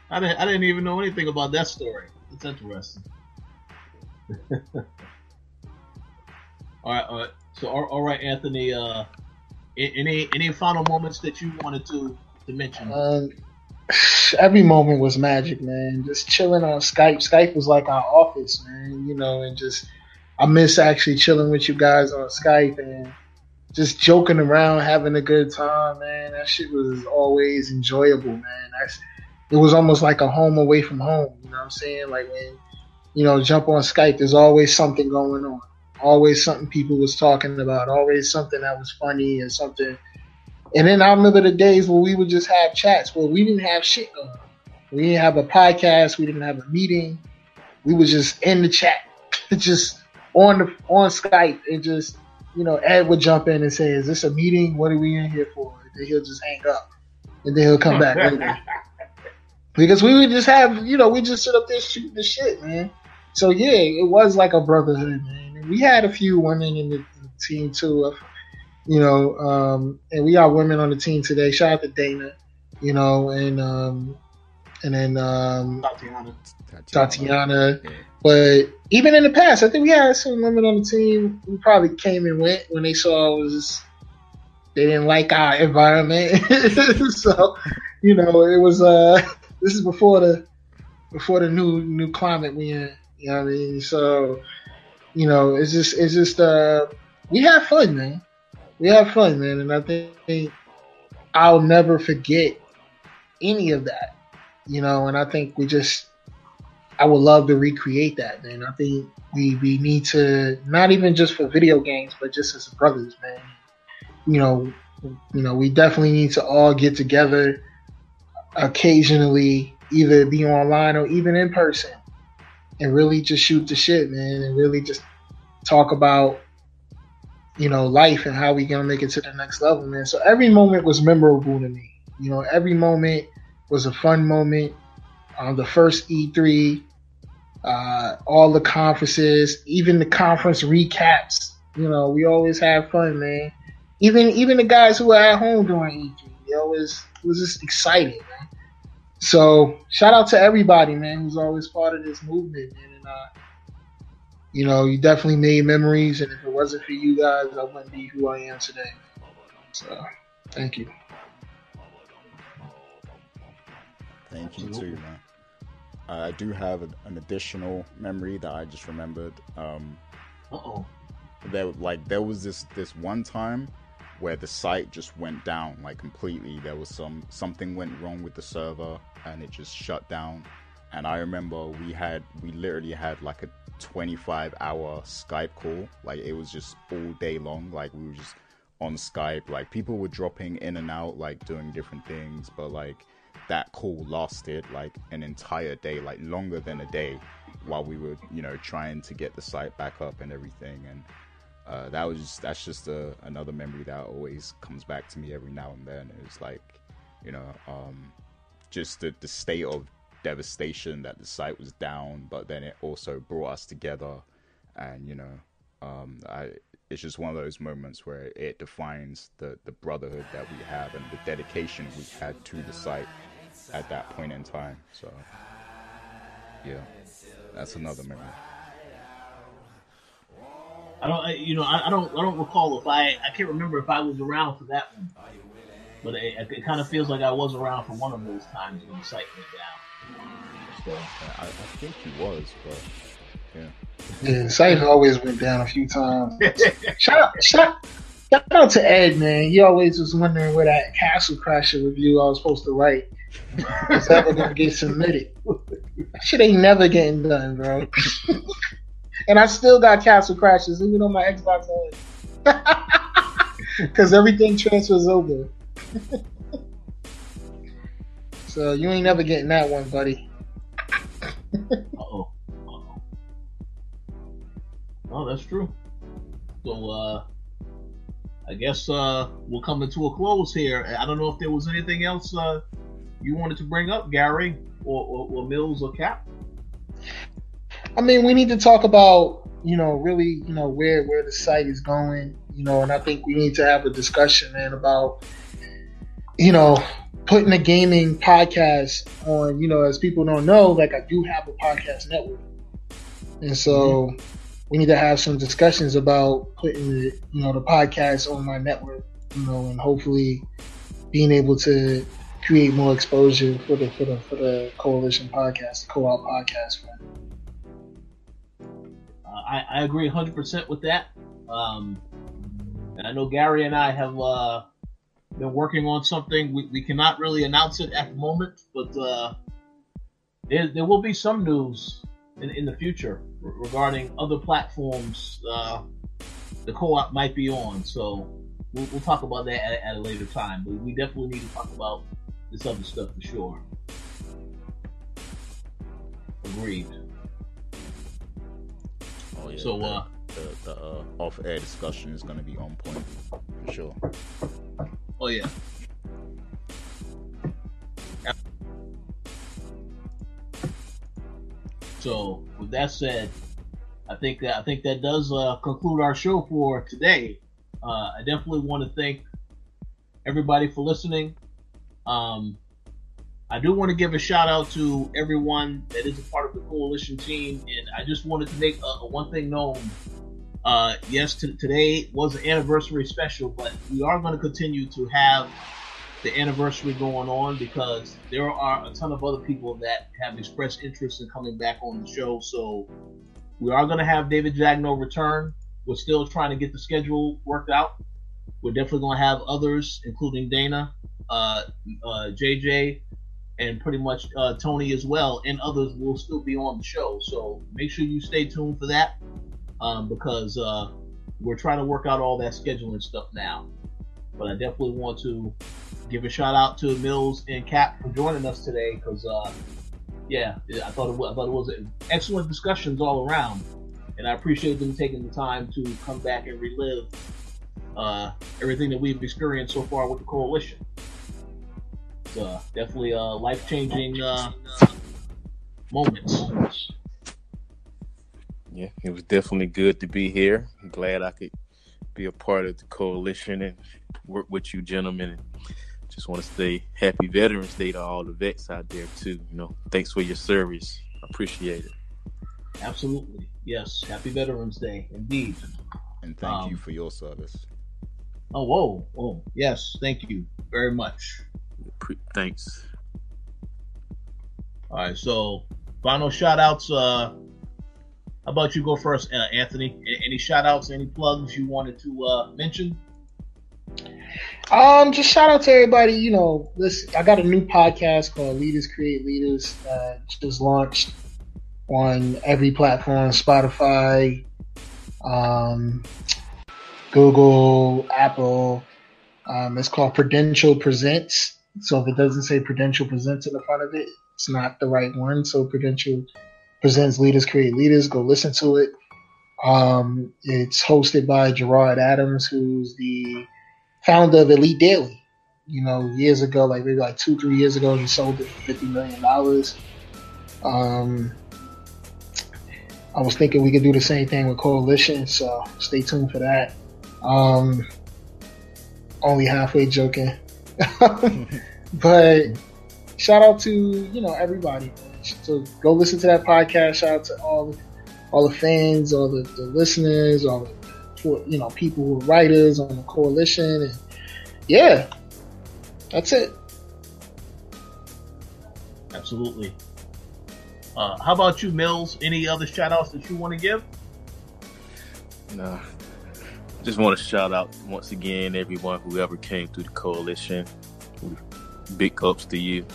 I didn't. I didn't even know anything about that story. That's interesting. all right. All right. So, all, all right, Anthony. Uh, any any final moments that you wanted to to mention? Um, every moment was magic, man. Just chilling on Skype. Skype was like our office, man. You know, and just I miss actually chilling with you guys on Skype and just joking around, having a good time, man. That shit was always enjoyable, man. That's, it was almost like a home away from home. You know what I'm saying? Like when you know, jump on Skype, there's always something going on. Always something people was talking about. Always something that was funny and something. And then I remember the days where we would just have chats where we didn't have shit going on. We didn't have a podcast. We didn't have a meeting. We was just in the chat, just on the on Skype. And just, you know, Ed would jump in and say, "Is this a meeting? What are we in here for?" And then he'll just hang up. And then he'll come back later. Because we would just have, you know, we just sit up there shooting the shit, man. So, yeah, it was like a brotherhood, man. And we had a few women in the, in the team, too. Of, You know, um, and we got women on the team today. Shout out to Dana, you know, and um, and then um, Tatiana. Tatiana. Tatiana. Yeah. But even in the past, I think we had some women on the team who probably came and went when they saw it was they didn't like our environment. So, you know, it was uh, this is before the before the new new climate we in. You know what I mean? So, you know, it's just it's just uh, we have fun, man. We had fun, man, and I think I'll never forget any of that, you know, and I think we just, I would love to recreate that, man. I think we, we need to, not even just for video games, but just as brothers, man, you know, you know, we definitely need to all get together occasionally, either be online or even in person, and really just shoot the shit, man, and really just talk about, you know, life and how we gonna make it to the next level, man. So every moment was memorable to me. You know, every moment was a fun moment. Um, the first E three, uh, all the conferences, even the conference recaps. You know, we always had fun, man. Even even the guys who were at home during E three, they always it was just exciting, man. So shout out to everybody, man, who's always part of this movement, man. And uh, you know, you definitely made memories, and if it wasn't for you guys, I wouldn't be who I am today. So, thank you. Thank you too, man. I do have an, an additional memory that I just remembered. Um, Uh-oh. There, like, there was this, this one time where the site just went down, like, completely. There was some something went wrong with the server, and it just shut down. And I remember we had, we literally had, like, a twenty-five hour Skype call. Like, it was just all day long. Like, we were just on Skype. Like, people were dropping in and out, like, doing different things, but like that call lasted like an entire day, like longer than a day, while we were, you know, trying to get the site back up and everything. And uh that was just, that's just a, another memory that always comes back to me every now and then. It was like, you know, um just the, the state of devastation that the site was down, but then it also brought us together. And you know, um I it's just one of those moments where it defines the the brotherhood that we have and the dedication we had to the site at that point in time. So yeah, that's another memory. I don't you know I, I don't I don't recall if I I can't remember if I was around for that one, but it, it kind of feels like I was around for one of those times when the site went down. So, I, I think he was, but yeah. Yeah, site always went down a few times. shout out, shout, shout out to Ed, man. He always was wondering where that Castle Crasher review I was supposed to write was ever gonna get submitted. That shit ain't never getting done, bro. And I still got Castle Crashers even on my Xbox One, because everything transfers over. So you ain't never getting that one, buddy. Uh-oh. Uh-oh. Oh, that's true. So, uh, I guess uh, we're coming to a close here. I don't know if there was anything else uh, you wanted to bring up, Gary, or, or, or Mills or Cap. I mean, we need to talk about, you know, really, you know, where, where the site is going, you know, and I think we need to have a discussion, man, about, you know, putting a gaming podcast on. You know, as people don't know, like, I do have a podcast network. And so mm-hmm. we need to have some discussions about putting, the, you know, the podcast on my network, you know, and hopefully being able to create more exposure for the, for the, for the Coalition podcast, the co-op podcast. Uh, I, I agree one hundred percent with that. Um, and I know Gary and I have uh, been working on something. We, we cannot really announce it at the moment, but uh, there, there will be some news in, in the future regarding other platforms uh, the co-op might be on. So we'll, we'll talk about that at, at a later time. But we definitely need to talk about this other stuff for sure. Agreed. Oh, yeah, so the, uh, the, the uh, off-air discussion is going to be on point for sure. Oh yeah. So with that said, I think that I think that does uh, conclude our show for today. Uh, I definitely want to thank everybody for listening. Um, I do want to give a shout out to everyone that is a part of the Coalition team, and I just wanted to make a, a one thing known. Uh, yes, t- today was an anniversary special, but we are going to continue to have the anniversary going on because there are a ton of other people that have expressed interest in coming back on the show. So we are going to have David Jagno return. We're still trying to get the schedule worked out. We're definitely going to have others, including Dana, uh, uh, J J, and pretty much uh, Tony as well, and others will still be on the show. So make sure you stay tuned for that um, because uh, we're trying to work out all that scheduling stuff now. But I definitely want to give a shout out to Mills and Cap for joining us today because, uh, yeah, I thought it was, I thought it was excellent discussions all around, and I appreciate them taking the time to come back and relive uh, everything that we've experienced so far with the Coalition. It's uh, definitely a uh, life-changing uh, moments. Yeah, it was definitely good to be here. I'm glad I could be a part of the Coalition and work with you gentlemen, and just want to say happy Veterans Day to all the vets out there too. You know, thanks for your service. I appreciate it. Absolutely. Yes. Happy Veterans Day indeed. And thank um, you for your service. Oh, whoa. Whoa. Yes. Thank you very much. Thanks. All right. So final shout outs. Uh, How about you go first, uh, Anthony? Any shout outs, any plugs you wanted to uh, mention? Um, just shout out to everybody. You know, listen, I got a new podcast called Leaders Create Leaders. Uh, just launched on every platform, Spotify, um, Google, Apple. Um, it's called Prudential Presents. So if it doesn't say Prudential Presents in the front of it, it's not the right one. So Prudential Presents Leaders Create Leaders. Go listen to it. Um, it's hosted by Gerard Adams, who's the founder of Elite Daily. You know, years ago, like maybe like two, three years ago, he sold it for fifty million dollars. Um, I was thinking we could do the same thing with Coalition, so stay tuned for that. Um, only halfway joking. But shout out to, you know, everybody. So go listen to that podcast. Shout out to all the, all the fans, all the, the listeners, all the, you know, people who are writers on the Coalition. And yeah, that's it. Absolutely. Uh, how about you, Mills? Any other shout outs that you want to give? No. Just want to shout out once again everyone who ever came through the Coalition. Big ups to you.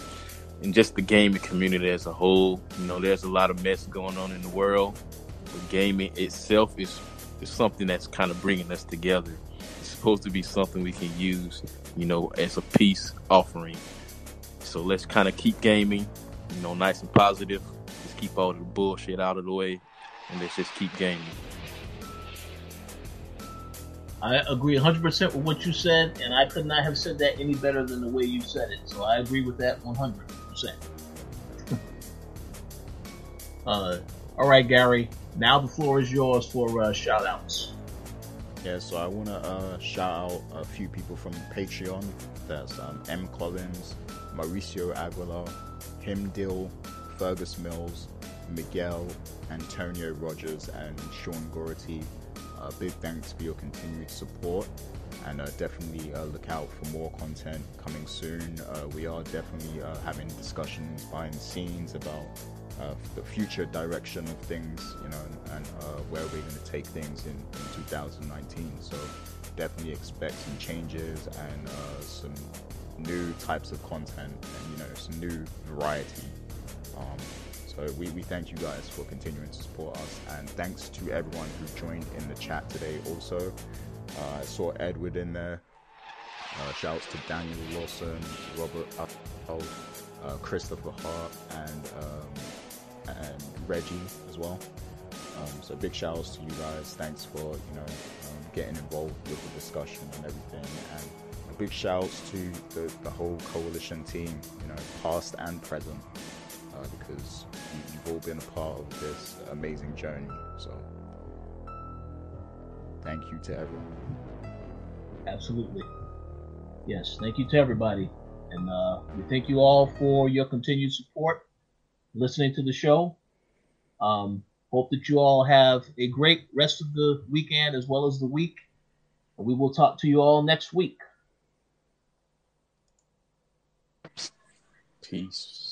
And just the gaming community as a whole, you know, there's a lot of mess going on in the world, but gaming itself is, is something that's kind of bringing us together. It's supposed to be something we can use, you know, as a peace offering. So let's kind of keep gaming, you know, nice and positive. Let's keep all the bullshit out of the way, and let's just keep gaming. I agree one hundred percent with what you said, and I could not have said that any better than the way you said it. So I agree with that one hundred percent. uh, all right, Gary. Now the floor is yours for uh, shout-outs. Yeah, so I want to uh, shout out a few people from Patreon. That's um, M. Collins, Mauricio Aguilar, Himdil, Fergus Mills, Miguel, Antonio Rogers, and Sean Gority. Uh, big thanks for your continued support, and uh, definitely uh, look out for more content coming soon. Uh, we are definitely uh, having discussions behind the scenes about uh, the future direction of things, you know, and, and uh, where we're going to take things in, in two thousand nineteen. So definitely expect some changes and uh, some new types of content, and you know, some new variety. Um, So we, we thank you guys for continuing to support us, and thanks to everyone who joined in the chat today also. Uh, I saw Edward in there. Uh, shouts to Daniel Lawson, Robert Uphold, uh, Christopher Hart, and, um, and Reggie as well. Um, so big shout-outs to you guys. Thanks for, you know, um, getting involved with the discussion and everything. And big shout-outs to the, the whole Coalition team, you know, past and present. Uh, because you've all been a part of this amazing journey, so thank you to everyone. Absolutely, yes, thank you to everybody, and uh, we thank you all for your continued support, listening to the show. Um, hope that you all have a great rest of the weekend as well as the week, and we will talk to you all next week. Peace.